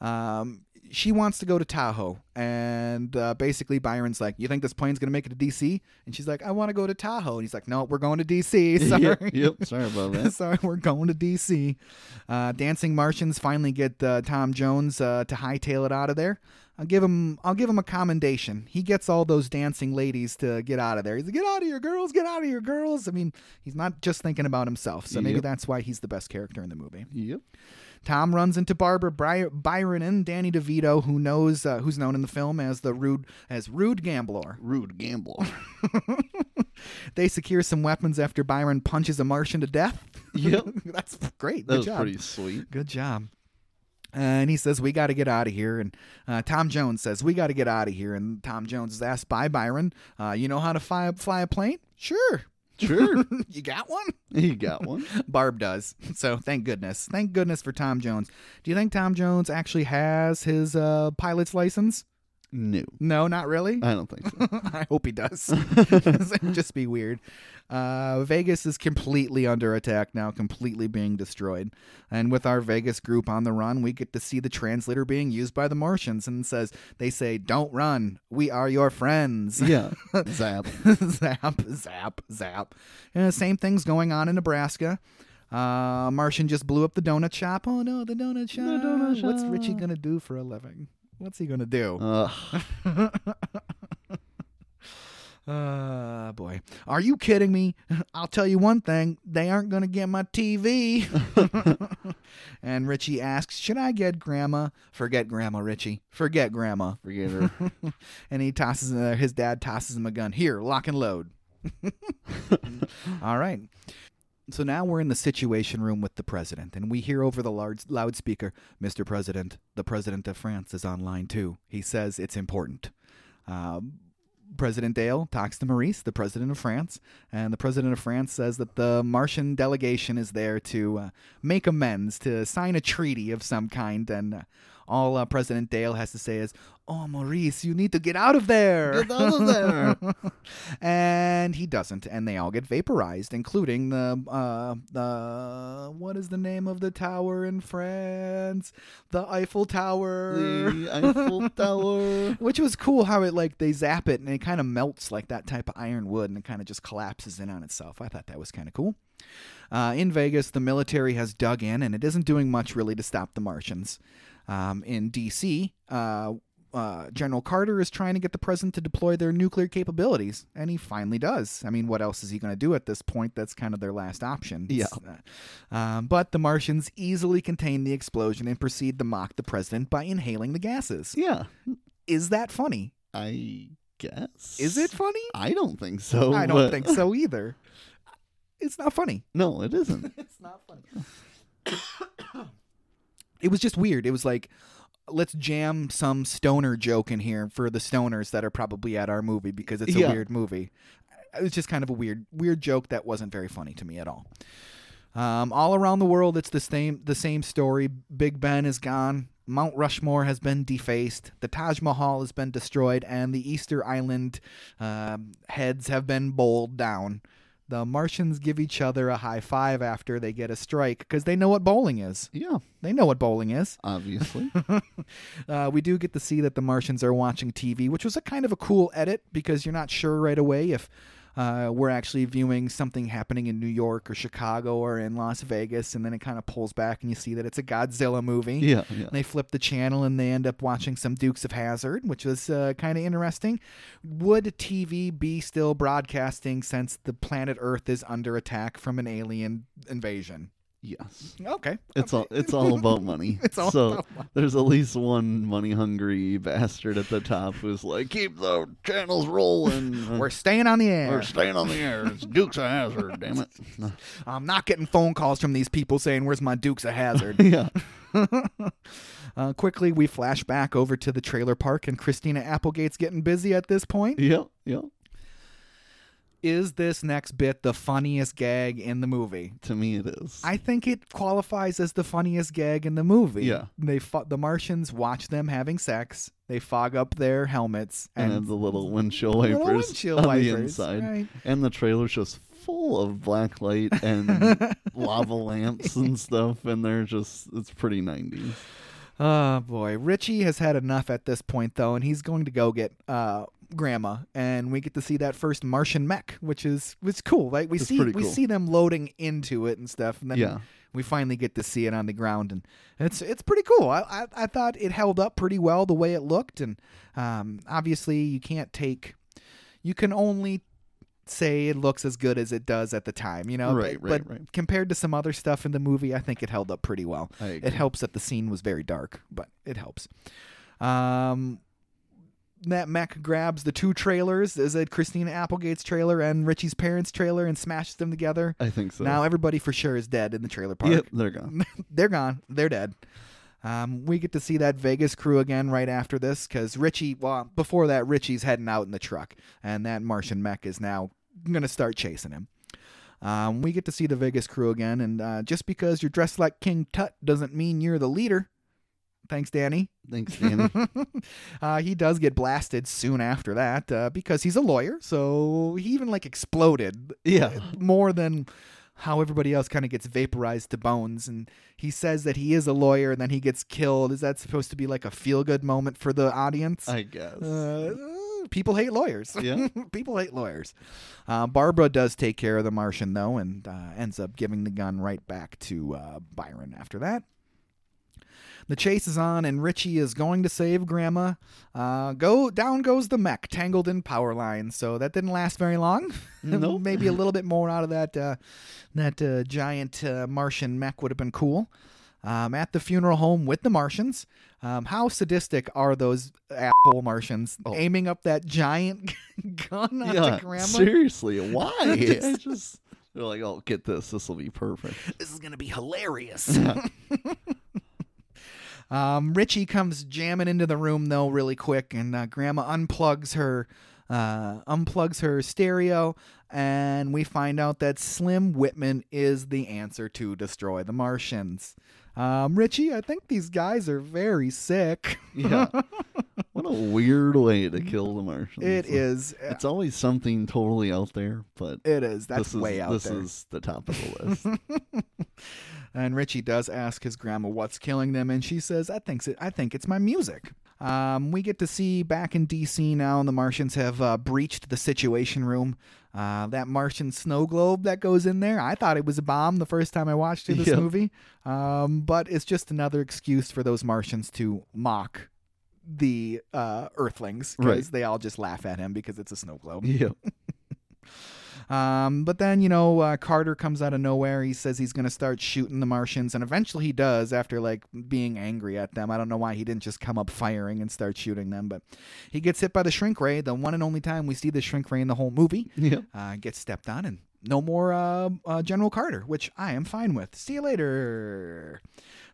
Um, She wants to go to Tahoe, and uh, basically Byron's like, you think this plane's going to make it to D C? And she's like, I want to go to Tahoe. And he's like, no, we're going to D C. Sorry. yep, yep, sorry about that. Sorry, we're going to D C. Uh, Dancing Martians finally get uh, Tom Jones uh, to hightail it out of there. I'll give him I'll give him a commendation. He gets all those dancing ladies to get out of there. He's like, get out of here, girls, get out of here, girls. I mean, he's not just thinking about himself, so maybe yep. that's why he's the best character in the movie. Yep. Tom runs into Barbara Bry- Byron and Danny DeVito, who knows uh, who's known in the film as the rude as rude gambler. Rude gambler. They secure some weapons after Byron punches a Martian to death. Yep, that's great. That Good was job. Pretty sweet. Good job. Uh, and he says, we got to get out of here. And uh, Tom Jones says, we got to get out of here. And Tom Jones is asked by Byron, uh, you know how to fly, fly a plane? Sure. Sure. You got one? You got one. Barb does. So thank goodness. Thank goodness for Tom Jones. Do you think Tom Jones actually has his uh, pilot's license? No. No, not really? I don't think so. I hope he does. It would just be weird. Uh, Vegas is completely under attack now, completely being destroyed. And with our Vegas group on the run, we get to see the translator being used by the Martians. And it says, they say, don't run. We are your friends. Yeah. Zap. Zap, zap, zap. And the same thing's going on in Nebraska. Uh, Martian just blew up the donut shop. Oh, no, the donut shop. The donut shop. What's Richie going to do for a living? What's he going to do? Uh. uh, boy. Are you kidding me? I'll tell you one thing. They aren't going to get my T V. And Richie asks, should I get Grandma? Forget Grandma, Richie. Forget Grandma. Forget her. And he tosses, uh, his dad tosses him a gun. Here, lock and load. All right. So now we're in the Situation Room with the President, and we hear over the large loudspeaker, Mister President, the President of France is on line two. He says it's important. Uh, President Dale talks to Maurice, the President of France, and the President of France says that the Martian delegation is there to uh, make amends, to sign a treaty of some kind, and uh, all uh, President Dale has to say is, oh, Maurice, you need to get out of there. Get out of there. And he doesn't. And they all get vaporized, including the, uh, the, what is the name of the tower in France? The Eiffel Tower. The Eiffel Tower. Which was cool how it, like, they zap it and it kind of melts like that type of iron wood and it kind of just collapses in on itself. I thought that was kind of cool. Uh, in Vegas, the military has dug in and it isn't doing much really to stop the Martians. Um, in D C, uh, Uh, General Carter is trying to get the president to deploy their nuclear capabilities, and he finally does. I mean, what else is he going to do at this point? That's kind of their last option. Yeah. Um, but the Martians easily contain the explosion and proceed to mock the president by inhaling the gases. Yeah. Is that funny? I guess. Is it funny? I don't think so. I don't but... think so either. It's not funny. No, it isn't. It's not funny. It was just weird. It was like, let's jam some stoner joke in here for the stoners that are probably at our movie because it's a yeah. weird movie. It was just kind of a weird, weird joke that wasn't very funny to me at all. Um, all around the world, it's the same, the same story. Big Ben is gone. Mount Rushmore has been defaced. The Taj Mahal has been destroyed, and the Easter Island uh, heads have been bowled down. The Martians give each other a high five after they get a strike because they know what bowling is. Yeah. They know what bowling is. Obviously. uh, we do get to see that the Martians are watching T V, which was a kind of a cool edit because you're not sure right away if uh, we're actually viewing something happening in New York or Chicago or in Las Vegas. And then it kind of pulls back and you see that it's a Godzilla movie. Yeah. yeah. They flip the channel and they end up watching some Dukes of Hazzard, which was uh, kind of interesting. Would T V be still broadcasting since the planet Earth is under attack from an alien invasion? Yes. Okay. It's all it's all about money. It's all so about money. There's at least one money hungry bastard at the top who's like, keep the channels rolling. We're staying on the air. We're staying on the air. It's Dukes of Hazzard, damn it. I'm not getting phone calls from these people saying, where's my Dukes of Hazzard? Yeah. uh, quickly, we flash back over to the trailer park, and Christina Applegate's getting busy at this point. Yep. Yep. Is this next bit the funniest gag in the movie? To me, it is. I think it qualifies as the funniest gag in the movie. Yeah. They fo- the Martians watch them having sex. They fog up their helmets. And, and the little windshield wipers little windshield on wipers. the inside. Right. And the trailer's just full of black light and lava lamps and stuff. And they're just, it's pretty nineties. Oh, boy. Richie has had enough at this point, though, and he's going to go get... Uh, Grandma, and we get to see that first Martian mech, which is was cool. Like we it's see, cool. we see them loading into it and stuff, and then yeah. we finally get to see it on the ground, and it's it's pretty cool. I, I I thought it held up pretty well the way it looked, and um obviously you can't take, you can only say it looks as good as it does at the time, you know. Right, but, right, but right. Compared to some other stuff in the movie, I think it held up pretty well. It helps that the scene was very dark, but it helps. Um. That mech grabs the two trailers, is it Christina Applegate's trailer and Richie's parents' trailer, and smashes them together. I think so. Now everybody for sure is dead in the trailer park. Yep, they're gone. They're gone. They're dead. Um, we get to see that Vegas crew again right after this because Richie, well, before that, Richie's heading out in the truck, and that Martian mech is now going to start chasing him. Um, we get to see the Vegas crew again, and uh, just because you're dressed like King Tut doesn't mean you're the leader. Thanks, Danny. Thanks, Danny. uh, he does get blasted soon after that uh, because he's a lawyer, so he even, like, exploded. Yeah. More than how everybody else kind of gets vaporized to bones. And he says that he is a lawyer, and then he gets killed. Is that supposed to be, like, a feel-good moment for the audience? I guess. Uh, people hate lawyers. Yeah. People hate lawyers. Uh, Barbara does take care of the Martian, though, and uh, ends up giving the gun right back to uh, Byron after that. The chase is on, and Richie is going to save Grandma. Uh, go down goes the mech, tangled in power lines. So that didn't last very long. Nope. Maybe a little bit more out of that uh, that uh, giant uh, Martian mech would have been cool. Um, at the funeral home with the Martians, um, how sadistic are those asshole Martians oh. aiming up that giant gun at yeah, Grandma? Seriously, why? I just they're like, oh, get this. This will be perfect. This is gonna be hilarious. Um, Richie comes jamming into the room though really quick, and uh, Grandma unplugs her uh, unplugs her stereo, and we find out that Slim Whitman is the answer to Destroy the Martians. Um, Richie, I think these guys are very sick. Yeah. What a weird way to kill the Martians. It like, is. It's always something totally out there, but it is. That's way is, out this there. This is the top of the list. And Richie does ask his grandma what's killing them, and she says, I think, I think it's my music. Um, we get to see back in D C now, and the Martians have uh, breached the Situation Room. Uh, that Martian snow globe that goes in there, I thought it was a bomb the first time I watched this yep. movie. Um, but it's just another excuse for those Martians to mock the uh, Earthlings, because right. they all just laugh at him because it's a snow globe. Yeah. Um, but then, you know, uh, Carter comes out of nowhere. He says he's going to start shooting the Martians, and eventually he does after, like, being angry at them. I don't know why he didn't just come up firing and start shooting them, but he gets hit by the shrink ray, the one and only time we see the shrink ray in the whole movie. Yeah. Uh, gets stepped on, and no more uh, uh, General Carter, which I am fine with. See you later.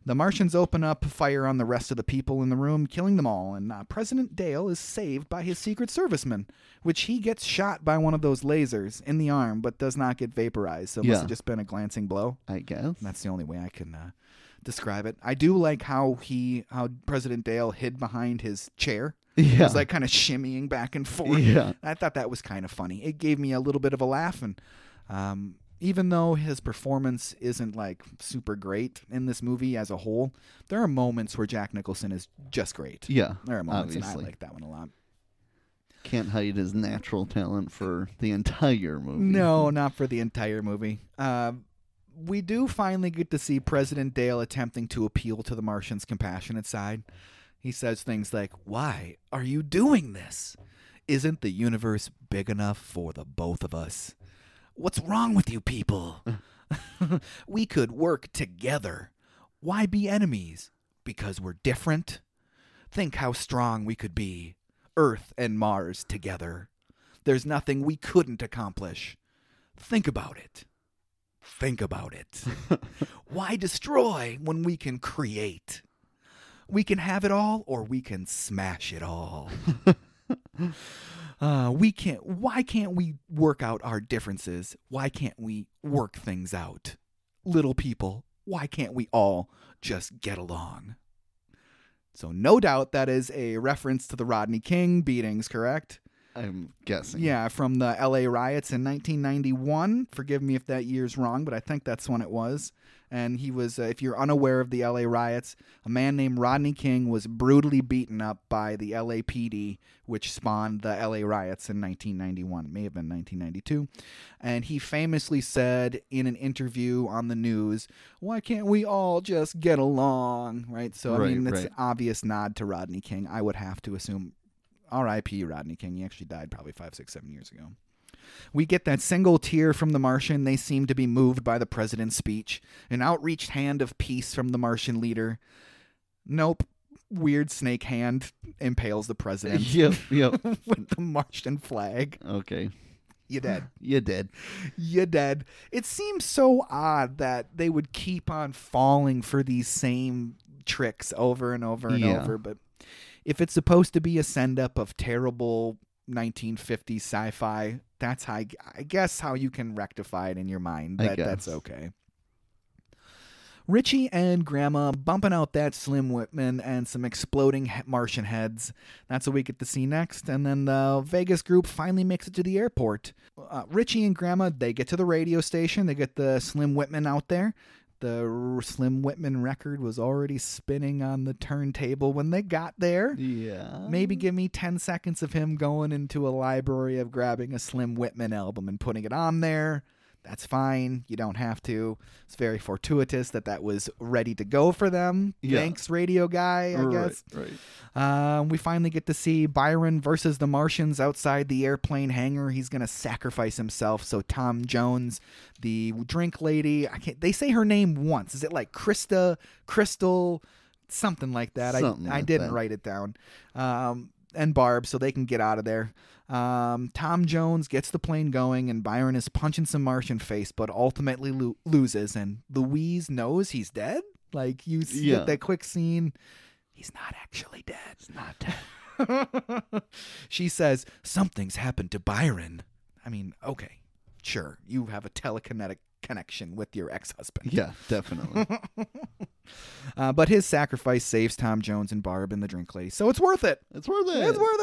The Martians open up fire on the rest of the people in the room, killing them all, and uh, President Dale is saved by his Secret Serviceman, which he gets shot by one of those lasers in the arm, but does not get vaporized, so it yeah. must have just been a glancing blow. I guess. That's the only way I can uh, describe it. I do like how he, how President Dale hid behind his chair. Yeah. He was like kind of shimmying back and forth. Yeah. I thought that was kind of funny. It gave me a little bit of a laugh, and... Um, even though his performance isn't, like, super great in this movie as a whole, there are moments where Jack Nicholson is just great. Yeah, there are moments, obviously. And I like that one a lot. Can't hide his natural talent for the entire movie. No, not for the entire movie. Uh, we do finally get to see President Dale attempting to appeal to the Martian's compassionate side. He says things like, "Why are you doing this? Isn't the universe big enough for the both of us? What's wrong with you people? We could work together. Why be enemies? Because we're different? Think how strong we could be. Earth and Mars together. There's nothing we couldn't accomplish. Think about it. Think about it. Why destroy when we can create? We can have it all or we can smash it all." Uh, we can't, why can't we work out our differences? Why can't we work things out? Little people, why can't we all just get along? So no doubt that is a reference to the Rodney King beatings, correct? I'm guessing. Yeah, from the L A riots in nineteen ninety-one. Forgive me if that year's wrong, but I think that's when it was. And he was, uh, if you're unaware of the L A riots, a man named Rodney King was brutally beaten up by the L A P D, which spawned the L A riots in nineteen ninety-one. It may have been nineteen ninety-two. And he famously said in an interview on the news, "Why can't we all just get along?" Right? So, I right, mean, it's right. an obvious nod to Rodney King. I would have to assume. R I P Rodney King. He actually died probably five, six, seven years ago. We get that single tear from the Martian. They seem to be moved by the president's speech. An outreached hand of peace from the Martian leader. Nope. Weird snake hand impales the president. Yep, yep. With the Martian flag. Okay. You dead. You dead. You dead. It seems so odd that they would keep on falling for these same tricks over and over and yeah. over, but... If it's supposed to be a send-up of terrible nineteen fifties sci-fi, that's how I, I guess how you can rectify it in your mind. That that's okay. Richie and Grandma bumping out that Slim Whitman and some exploding Martian heads. That's what we get to see next. And then the Vegas group finally makes it to the airport. Uh, Richie and Grandma, they get to the radio station. They get the Slim Whitman out there. The Slim Whitman record was already spinning on the turntable when they got there. Yeah. Maybe give me ten seconds of him going into a library of grabbing a Slim Whitman album and putting it on there. That's fine. You don't have to. It's very fortuitous that that was ready to go for them. Yeah. Thanks, radio guy, I right, guess. Right. Uh, we finally get to see Byron versus the Martians outside the airplane hangar. He's going to sacrifice himself. So Tom Jones, the drink lady, I can't, they say her name once. Is it like Krista, Crystal, something like that? Something I, like I didn't that. write it down. Um, and Barb, so they can get out of there. Um, Tom Jones gets the plane going, and Byron is punching some Martian face, but ultimately lo- loses. And Louise knows he's dead. Like you see yeah. that quick scene, he's not actually dead. He's not dead. She says something's happened to Byron. I mean, okay, sure, you have a telekinetic connection with your ex-husband. Yeah, definitely. Uh, but his sacrifice saves Tom Jones and Barb and the drink lady. So it's worth it. It's worth it. It's worth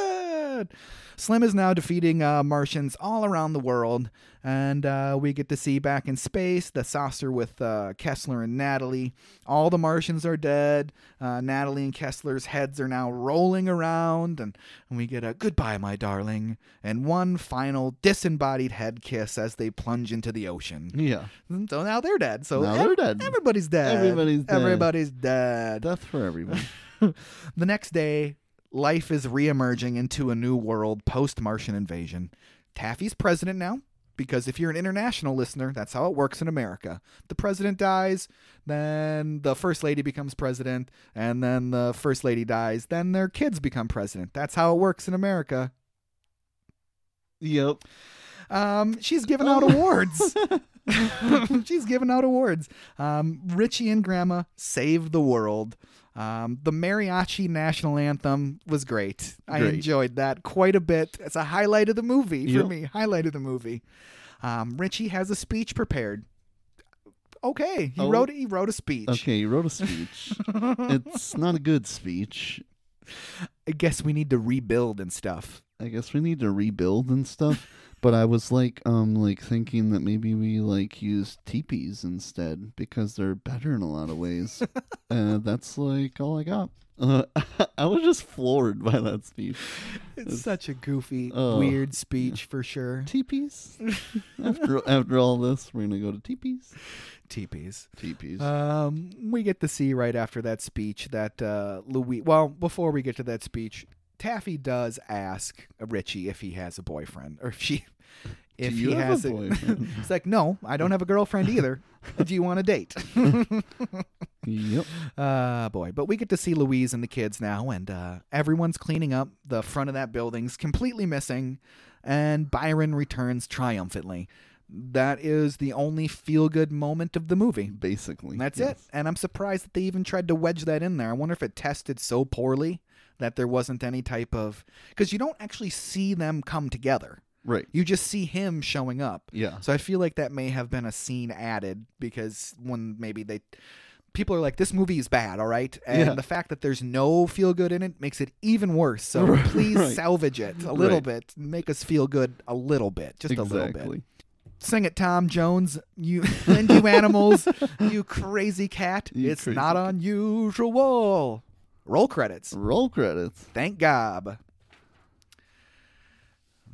it. Slim is now defeating uh, Martians all around the world. And uh, we get to see back in space the saucer with uh, Kessler and Natalie. All the Martians are dead. Uh, Natalie and Kessler's heads are now rolling around. And, and we get a goodbye, my darling. And one final disembodied head kiss as they plunge into the ocean. Yeah. So now they're dead. So now ev- they're dead. Everybody's dead. Everybody's dead. Everybody's dead. Death for everyone. The next day, life is reemerging into a new world post-Martian invasion. Taffy's president now, because if you're an international listener, that's how it works in America. The president dies, then the first lady becomes president, and then the first lady dies, then their kids become president. That's how it works in America. Yep. Um, she's giving out awards. She's giving out awards. Um, Richie and Grandma saved the world. Um, the mariachi national anthem was great. great. I enjoyed that quite a bit. It's a highlight of the movie yep. for me. Highlight of the movie. Um, Richie has a speech prepared. Okay, he oh. wrote he wrote a speech. Okay, he wrote a speech. It's not a good speech. I guess we need to rebuild and stuff. I guess we need to rebuild and stuff. But I was like, um, like thinking that maybe we like use teepees instead because they're better in a lot of ways. And uh, that's like all I got. Uh, I was just floored by that speech. It's, it's such a goofy, uh, weird speech for sure. Teepees. after after all this, we're gonna go to teepees. Teepees. Teepees. Um, we get to see right after that speech that uh, Louis. Well, before we get to that speech. Taffy does ask Richie if he has a boyfriend, or if she, if he has a boyfriend. It's like, no, I don't have a girlfriend either. Do you want a date? Yep. Uh, boy, but we get to see Louise and the kids now, and uh, everyone's cleaning up. The front of that building's completely missing, and Byron returns triumphantly. That is the only feel-good moment of the movie. Basically. That's yes. it. And I'm surprised that they even tried to wedge that in there. I wonder if it tested so poorly that there wasn't any type of... Because you don't actually see them come together. Right. You just see him showing up. Yeah. So I feel like that may have been a scene added because when maybe they... People are like, this movie is bad, all right? And yeah. the fact that there's no feel good in it makes it even worse. So right. please right. salvage it a little right. bit. Make us feel good a little bit. Just exactly. a little bit. Sing it, Tom Jones, you and you animals, you crazy cat. You it's crazy not cat. Unusual. Roll credits. Roll credits. Thank God.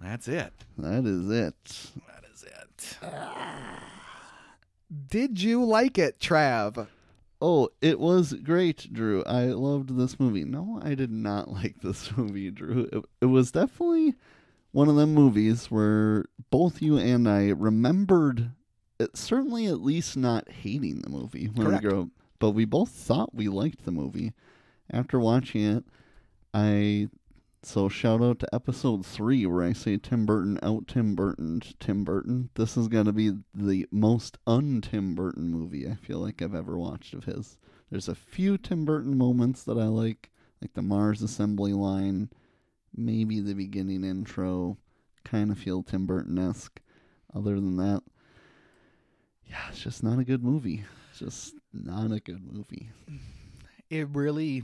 That's it. That is it. That is it. Ah. Did you like it, Trav? Oh, it was great, Drew. I loved this movie. No, I did not like this movie, Drew. It, it was definitely... one of them movies where both you and I remembered, it, certainly at least not hating the movie when Correct. we grew up, but we both thought we liked the movie. After watching it, I so shout out to episode three where I say Tim Burton out Tim Burton Tim Burton. This is gonna be the most un Tim Burton movie I feel like I've ever watched of his. There's a few Tim Burton moments that I like, like the Mars assembly line. Maybe the beginning intro, kind of feel Tim Burton-esque. Other than that, yeah, it's just not a good movie. It's just not a good movie. It really,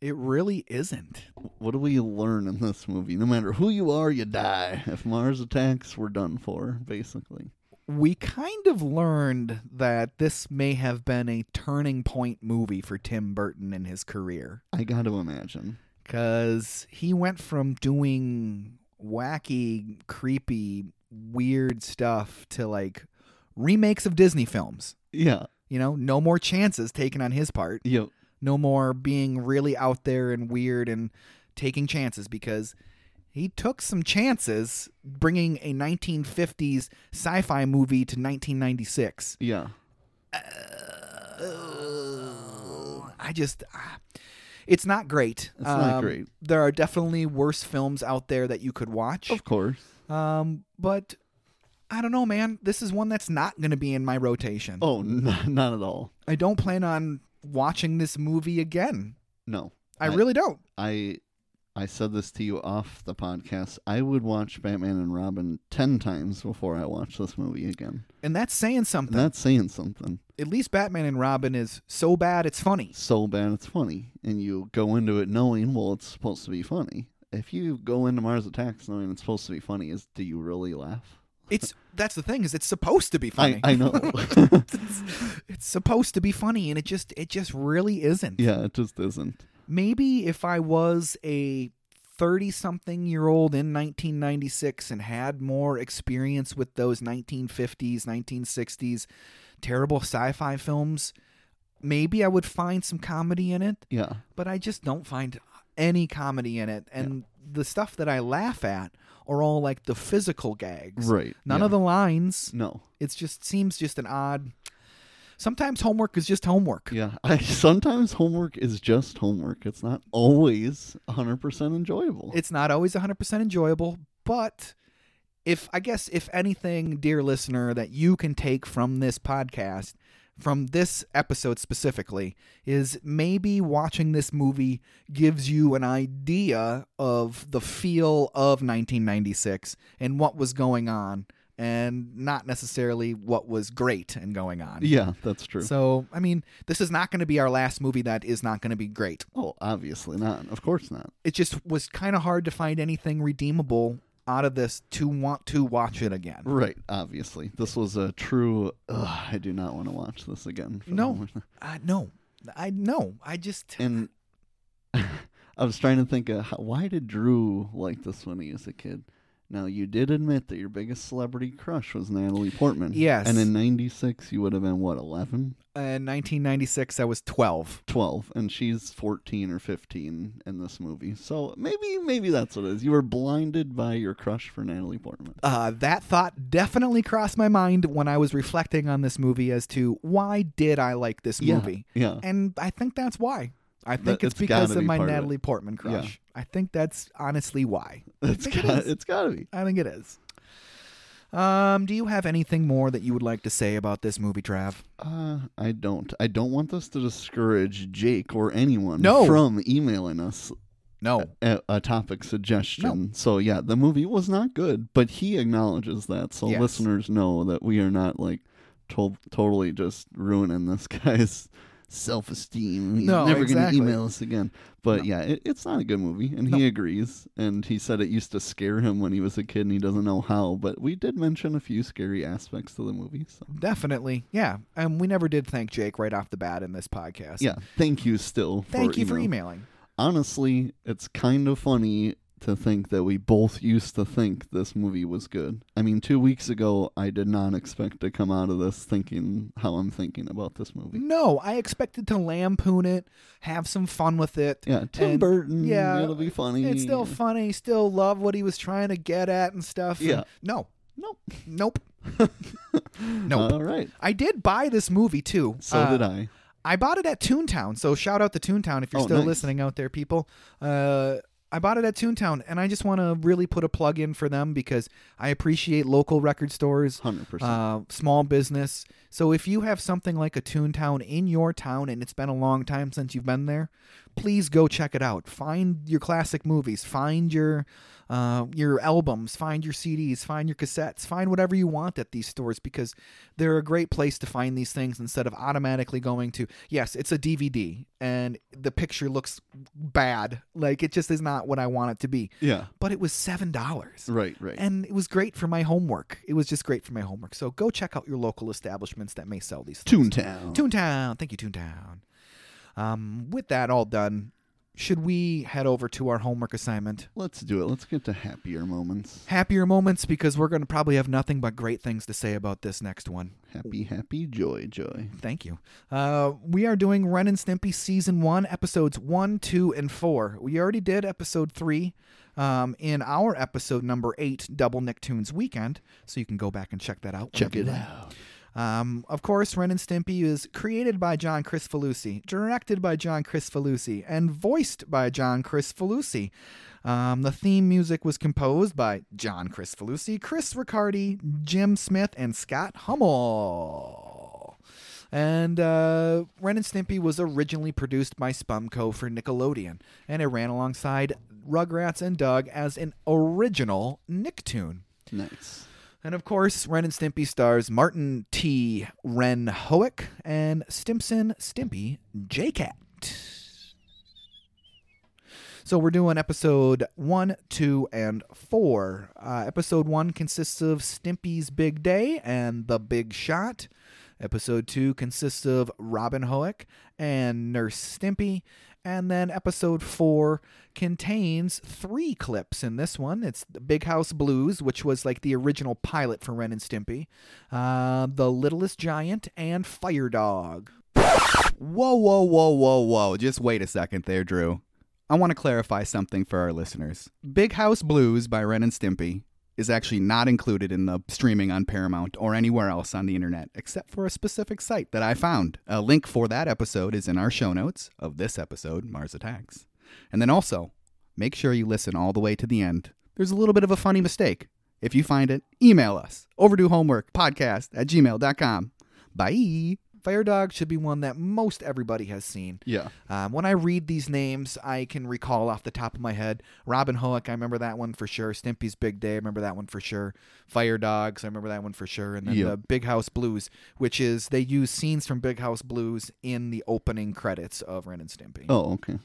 it really isn't. What do we learn in this movie? No matter who you are, you die. If Mars attacks, we're done for, basically. We kind of learned that this may have been a turning point movie for Tim Burton in his career. I got to imagine. Because he went from doing wacky, creepy, weird stuff to like remakes of Disney films. Yeah. You know, no more chances taken on his part. Yep. No more being really out there and weird and taking chances, because he took some chances bringing a nineteen fifties sci-fi movie to nineteen ninety-six. Yeah. Uh, I just... Uh, It's not great. It's um, not great. There are definitely worse films out there that you could watch. Of course. Um, but I don't know, man. This is one that's not going to be in my rotation. Oh, n- not at all. I don't plan on watching this movie again. No. I, I really don't. I I said this to you off the podcast. I would watch Batman and Robin ten times before I watch this movie again. And that's saying something. And that's saying something. At least Batman and Robin is so bad it's funny. So bad it's funny. And you go into it knowing, well, it's supposed to be funny. If you go into Mars Attacks knowing it's supposed to be funny, is do you really laugh? It's That's the thing, is it's supposed to be funny. I, I know. it's, it's supposed to be funny, and it just it just really isn't. Yeah, it just isn't. Maybe if I was a thirty-something-year-old in nineteen ninety-six and had more experience with those nineteen fifties, nineteen sixties terrible sci-fi films, maybe I would find some comedy in it. Yeah. But I just don't find any comedy in it. And yeah. The stuff that I laugh at are all like the physical gags. Right. None yeah. of the lines. No. It just seems just an odd... Sometimes homework is just homework. Yeah. I, sometimes homework is just homework. It's not always one hundred percent enjoyable. It's not always one hundred percent enjoyable, but... If I guess if anything, dear listener, that you can take from this podcast, from this episode specifically, is maybe watching this movie gives you an idea of the feel of nineteen ninety-six and what was going on, and not necessarily what was great and going on. Yeah, that's true. So, I mean, this is not going to be our last movie that is not going to be great. Oh, obviously not. Of course not. It just was kind of hard to find anything redeemable out of this to want to watch it again. Right, obviously. This was a true, ugh, I do not want to watch this again. No, uh, no, I no, I just... And I was trying to think, of how, why did Drew like this when he was a kid? Now, you did admit that your biggest celebrity crush was Natalie Portman. Yes. And in ninety-six, you would have been, what, eleven? Uh, in nineteen ninety-six, I was twelve. twelve. And she's fourteen or fifteen in this movie. So maybe maybe that's what it is. You were blinded by your crush for Natalie Portman. Uh, that thought definitely crossed my mind when I was reflecting on this movie as to why did I like this movie? Yeah. yeah. And I think that's why. I think that, it's, it's because of be my Natalie of Portman crush. Yeah. I think that's honestly why. It's got, it it's gotta be. I think it is. Um, do you have anything more that you would like to say about this movie, Trav? Uh, I don't. I don't want this to discourage Jake or anyone no. from emailing us no. a, a topic suggestion. No. So yeah, the movie was not good, but he acknowledges that. So yes. Listeners know that we are not like to- totally just ruining this guy's self-esteem. He's no, never exactly. going to email us again. But no. yeah, it, it's not a good movie, and no. he agrees. And he said it used to scare him when he was a kid, and he doesn't know how. But we did mention a few scary aspects to the movie. So. Definitely, yeah. And um, we never did thank Jake right off the bat in this podcast. Yeah, thank you still. Thank for you emailing. for emailing. Honestly, it's kind of funny to think that we both used to think this movie was good. I mean, two weeks ago, I did not expect to come out of this thinking how I'm thinking about this movie. No, I expected to lampoon it, have some fun with it. Yeah, Tim and, Burton, yeah, it'll be funny. It's still funny, still love what he was trying to get at and stuff. Yeah. And no. Nope. Nope. nope. All right. I did buy this movie, too. So uh, did I. I bought it at Toontown, so shout out to Toontown if you're oh, still nice. listening out there, people. Uh I bought it at Toontown, and I just want to really put a plug in for them because I appreciate local record stores, one hundred percent uh, small business. So if you have something like a Toontown in your town and it's been a long time since you've been there, please go check it out. Find your classic movies, find your uh, your albums, find your C Ds, find your cassettes, find whatever you want at these stores because they're a great place to find these things instead of automatically going to, yes, it's a D V D and the picture looks bad. Like it just is not what I want it to be. Yeah. But it was seven dollars. Right, right. And it was great for my homework. It was just great for my homework. So go check out your local establishments that may sell these things. Toontown. Toontown. Thank you, Toontown. Um, with that all done, should we head over to our homework assignment? Let's do it. Let's get to happier moments. Happier moments because we're going to probably have nothing but great things to say about this next one. Happy, happy, joy, joy. Thank you. Uh, we are doing Ren and Stimpy Season one, Episodes one, two, and four. We already did Episode three um, in our Episode number eight, Double Nicktoons Weekend, so you can go back and check that out. Check it you. out. Um, of course, Ren and Stimpy is created by John Kricfalusi, directed by John Kricfalusi, and voiced by John Kricfalusi. Um, the theme music was composed by John Kricfalusi, Chris Riccardi, Jim Smith, and Scott Hummel. And uh, Ren and Stimpy was originally produced by Spumco for Nickelodeon, and it ran alongside Rugrats and Doug as an original Nicktoon. Nice. And, of course, Ren and Stimpy stars Martin T. Ren Hoek and Stimpson Stimpy J-Cat. So we're doing Episode one, two, and four. Uh, episode one consists of Stimpy's Big Day and The Big Shot. Episode two consists of Robin Hoek and Nurse Stimpy. And then episode four contains three clips in this one. It's the Big House Blues, which was like the original pilot for Ren and Stimpy, uh, The Littlest Giant, and Fire Dog. Whoa, whoa, whoa, whoa, whoa. Just wait a second there, Drew. I want to clarify something for our listeners. Big House Blues by Ren and Stimpy is actually not included in the streaming on Paramount or anywhere else on the internet, except for a specific site that I found. A link for that episode is in our show notes of this episode, Mars Attacks. And then also, make sure you listen all the way to the end. There's a little bit of a funny mistake. If you find it, email us, Overdue Homework Podcast at gmail dot com. Bye! Fire Dog should be one that most everybody has seen. Yeah. Um, when I read these names, I can recall off the top of my head. Robin Hoek, I remember that one for sure. Stimpy's Big Day, I remember that one for sure. Fire Dogs, I remember that one for sure. And then yep. the Big House Blues, which is they use scenes from Big House Blues in the opening credits of Ren and Stimpy. Oh, okay.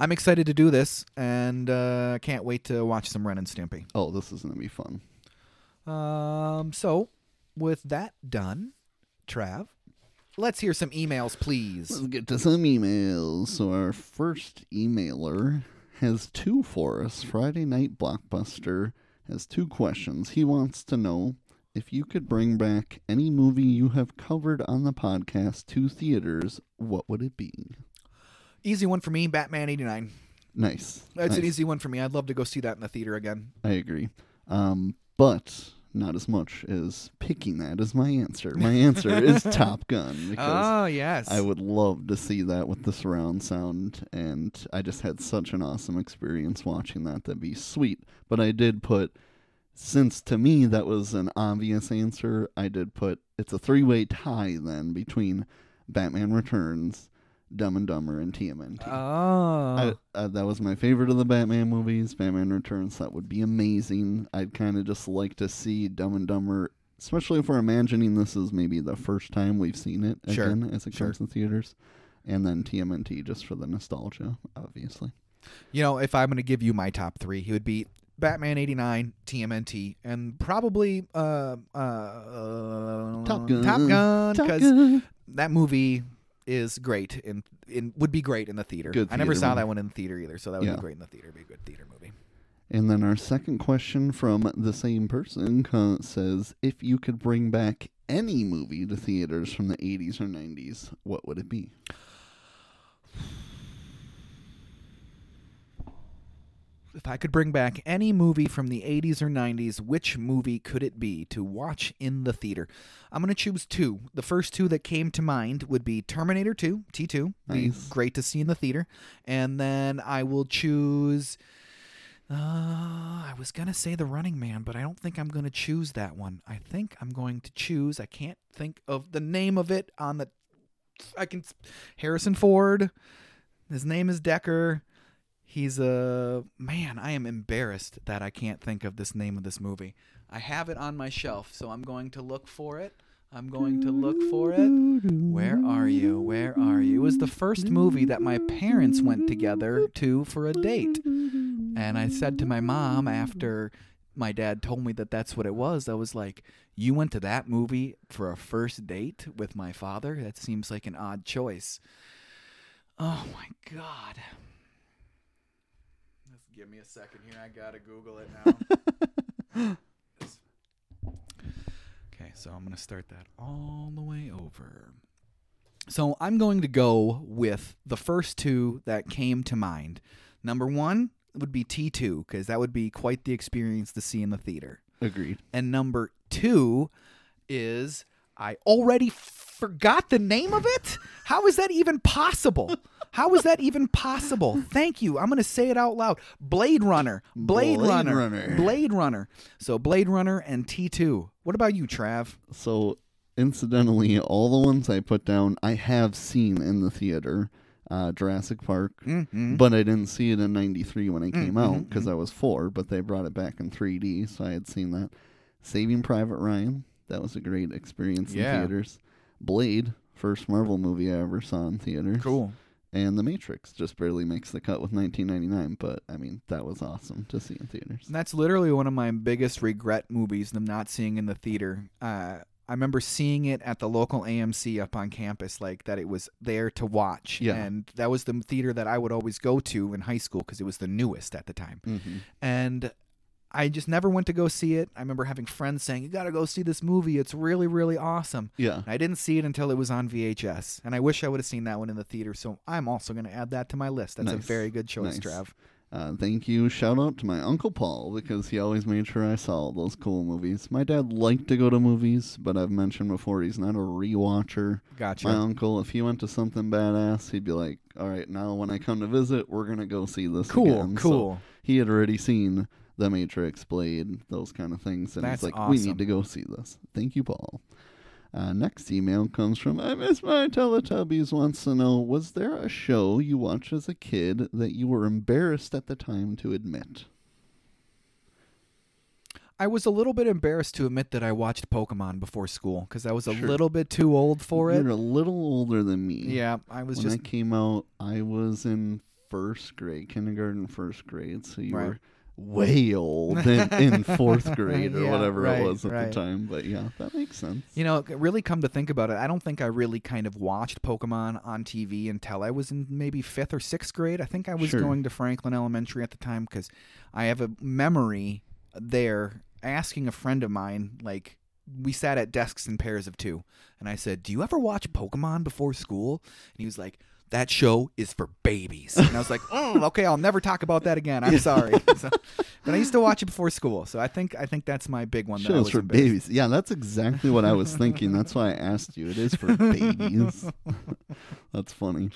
I'm excited to do this, and uh, can't wait to watch some Ren and Stimpy. Oh, this is going to be fun. Um. So, with that done, Trav, let's hear some emails, please. Let's get to some emails. So our first emailer has two for us. Friday Night Blockbuster has two questions. He wants to know if you could bring back any movie you have covered on the podcast to theaters, what would it be? Easy one for me, Batman eighty-nine. Nice. That's nice. An easy one for me. I'd love to go see that in the theater again. I agree. Um, but... not as much as picking that as my answer. My answer is Top Gun. Because oh, yes. I would love to see that with the surround sound, and I just had such an awesome experience watching that. That'd be sweet. But I did put, since to me that was an obvious answer, I did put, it's a three-way tie then between Batman Returns, Dumb and Dumber, and T M N T. Oh. I, uh, that was my favorite of the Batman movies. Batman Returns, that would be amazing. I'd kind of just like to see Dumb and Dumber, especially if we're imagining this is maybe the first time we've seen it again sure. as it sure. comes in theaters. And then T M N T just for the nostalgia, obviously. You know, if I'm going to give you my top three, it would be Batman eighty-nine, T M N T, and probably uh, uh, uh, Top Gun. Top Gun, because that movie is great in in would be great in the theater. Good theater I never saw movie. That one in the theater either, so that would yeah. be great in the theater. It'd be a good theater movie. And then our second question from the same person says, if you could bring back any movie to theaters from the eighties or nineties, what would it be? If I could bring back any movie from the eighties or nineties, which movie could it be to watch in the theater? I'm going to choose two. The first two that came to mind would be Terminator two, T two. Nice. Great to see in the theater. And then I will choose... Uh, I was going to say The Running Man, but I don't think I'm going to choose that one. I think I'm going to choose... I can't think of the name of it on the... I can... Harrison Ford. His name is Decker. He's a... Man, I am embarrassed that I can't think of this name of this movie. I have it on my shelf, so I'm going to look for it. I'm going to look for it. Where are you? Where are you? It was the first movie that my parents went together to for a date. And I said to my mom after my dad told me that that's what it was, I was like, you went to that movie for a first date with my father? That seems like an odd choice. Oh, my God. Just give me a second here. I got to Google it now. Okay, so I'm going to start that all the way over. So I'm going to go with the first two that came to mind. Number one would be T two, because that would be quite the experience to see in the theater. Agreed. And number two is... I already forgot the name of it? How is that even possible? How is that even possible? Thank you. I'm going to say it out loud. Blade Runner. Blade, Blade Runner. Runner. Blade Runner. So Blade Runner and T two. What about you, Trav? So incidentally, all the ones I put down, I have seen in the theater. Uh, Jurassic Park. Mm-hmm. But I didn't see it in ninety-three when it came mm-hmm. out because I was four, but they brought it back in three D, so I had seen that. Saving Private Ryan. That was a great experience in yeah. theaters. Blade, first Marvel movie I ever saw in theaters. Cool. And The Matrix just barely makes the cut with nineteen ninety-nine, but, I mean, that was awesome to see in theaters. And that's literally one of my biggest regret movies, them not seeing in the theater. Uh, I remember seeing it at the local A M C up on campus, like, that it was there to watch. Yeah. And that was the theater that I would always go to in high school because it was the newest at the time. Mm-hmm. And... I just never went to go see it. I remember having friends saying, you got to go see this movie. It's really, really awesome. Yeah. And I didn't see it until it was on V H S. And I wish I would have seen that one in the theater. So I'm also going to add that to my list. That's nice. A very good choice, nice. Trav. Uh, thank you. Shout out to my Uncle Paul because he always made sure I saw all those cool movies. My dad liked to go to movies, but I've mentioned before he's not a rewatcher. Gotcha. My uncle, if he went to something badass, he'd be like, all right, now when I come to visit, we're going to go see this cool, again. Cool, cool. So he had already seen The Matrix, Blade, those kind of things. And That's it's like, awesome. We need to go see this. Thank you, Paul. Uh, next email comes from, I Miss My Teletubbies wants to know, was there a show you watched as a kid that you were embarrassed at the time to admit? I was a little bit embarrassed to admit that I watched Pokemon before school because I was a sure. little bit too old for You're it. You're a little older than me. Yeah, I was when just... When I came out, I was in first grade, kindergarten, first grade. So you right. were... way old in, in fourth grade or yeah, whatever right, it was at right. the time. But yeah, that makes sense. You know, really come to think about it, I don't think I really kind of watched Pokemon on T V until I was in maybe fifth or sixth grade. I think I was sure. going to Franklin Elementary at the time because I have a memory there asking a friend of mine, like, we sat at desks in pairs of two. And I said, do you ever watch Pokemon before school? And he was like, that show is for babies. And I was like, oh, okay, I'll never talk about that again. I'm sorry. So, but I used to watch it before school. So I think I think that's my big one. That Shows I was for babies. Yeah, that's exactly what I was thinking. That's why I asked you. It is for babies. That's funny.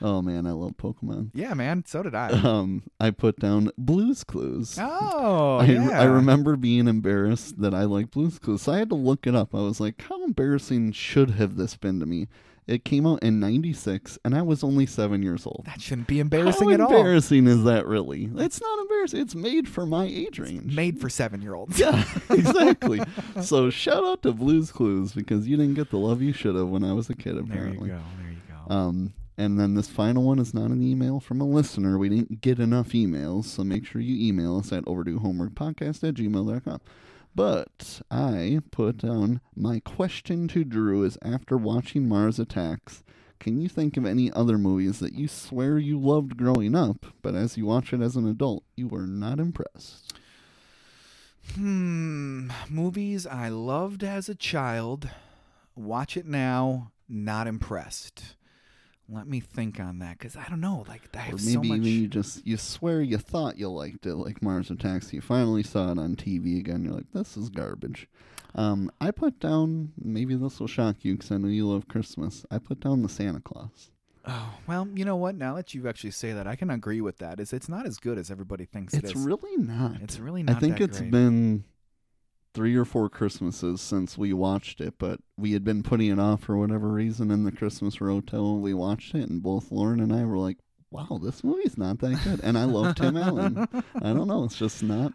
Oh, man, I love Pokemon. Yeah, man, so did I. Um, I put down Blue's Clues. Oh, I, yeah. I remember being embarrassed that I like Blue's Clues. So I had to look it up. I was like, how embarrassing should have this been to me? It came out in ninety-six, and I was only seven years old. That shouldn't be embarrassing at all. How embarrassing is that, really? It's not embarrassing. It's made for my age range. It's made for seven-year-olds. Yeah, exactly. So shout out to Blue's Clues, because you didn't get the love you should have when I was a kid, apparently. There you go. There you go. Um, and then this final one is not an email from a listener. We didn't get enough emails, so make sure you email us at overdue homework podcast at gmail dot com. But I put down, my question to Drew is, after watching Mars Attacks, can you think of any other movies that you swear you loved growing up, but as you watch it as an adult, you were not impressed? Hmm. Movies I loved as a child, watch it now, not impressed. Let me think on that, because I don't know. Like, I have or maybe so much... you just you swear you thought you liked it, like Mars Attacks. You finally saw it on T V again. You're like, this is garbage. Um, I put down, maybe this will shock you, because I know you love Christmas. I put down The Santa Claus. Oh, well, you know what? Now that you actually say that, I can agree with that. It's, it's not as good as everybody thinks it's it is. It's really not. It's really not I think that it's great. Been... three or four Christmases since we watched it, but we had been putting it off for whatever reason in the Christmas rotel. We watched it, and both Lauren and I were like, wow, this movie's not that good. And I love Tim Allen. I don't know. It's just not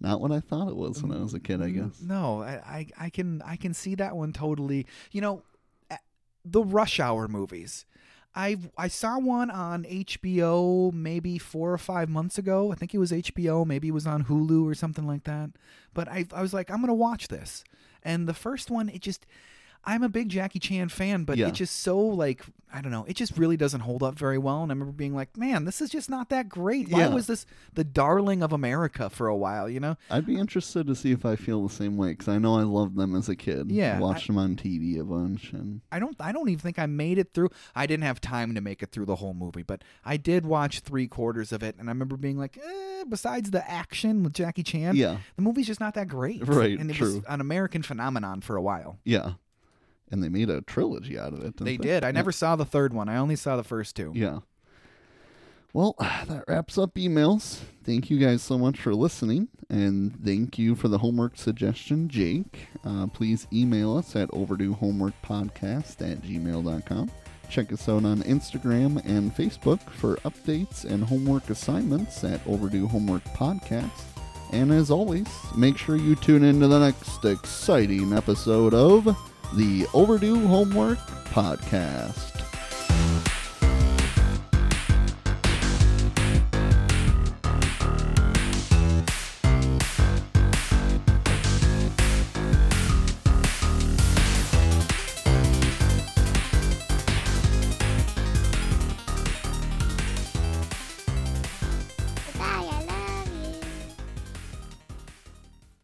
not what I thought it was when I was a kid, I guess. No, I, I, I can I can see that one totally. You know, the Rush Hour movies. I I saw one on H B O maybe four or five months ago. I think it was H B O. Maybe it was on Hulu or something like that. But I I was like, I'm going to watch this. And the first one, it just, I'm a big Jackie Chan fan, but yeah. It's just so like, I don't know. It just really doesn't hold up very well. And I remember being like, man, this is just not that great. Why yeah. was this the darling of America for a while, you know? I'd be interested to see if I feel the same way, because I know I loved them as a kid. Yeah. Watched I, them on T V a bunch. And... I don't I don't even think I made it through. I didn't have time to make it through the whole movie, but I did watch three quarters of it. And I remember being like, eh, besides the action with Jackie Chan, yeah. the movie's just not that great. Right, And it true. was an American phenomenon for a while. Yeah. And they made a trilogy out of it. Didn't they, they did. I never saw the third one. I only saw the first two. Yeah. Well, that wraps up emails. Thank you guys so much for listening. And thank you for the homework suggestion, Jake. Uh, please email us at overdue homework podcast at gmail dot com. Check us out on Instagram and Facebook for updates and homework assignments at Overdue Homework Podcast. And as always, make sure you tune in to the next exciting episode of... The Overdue Homework Podcast.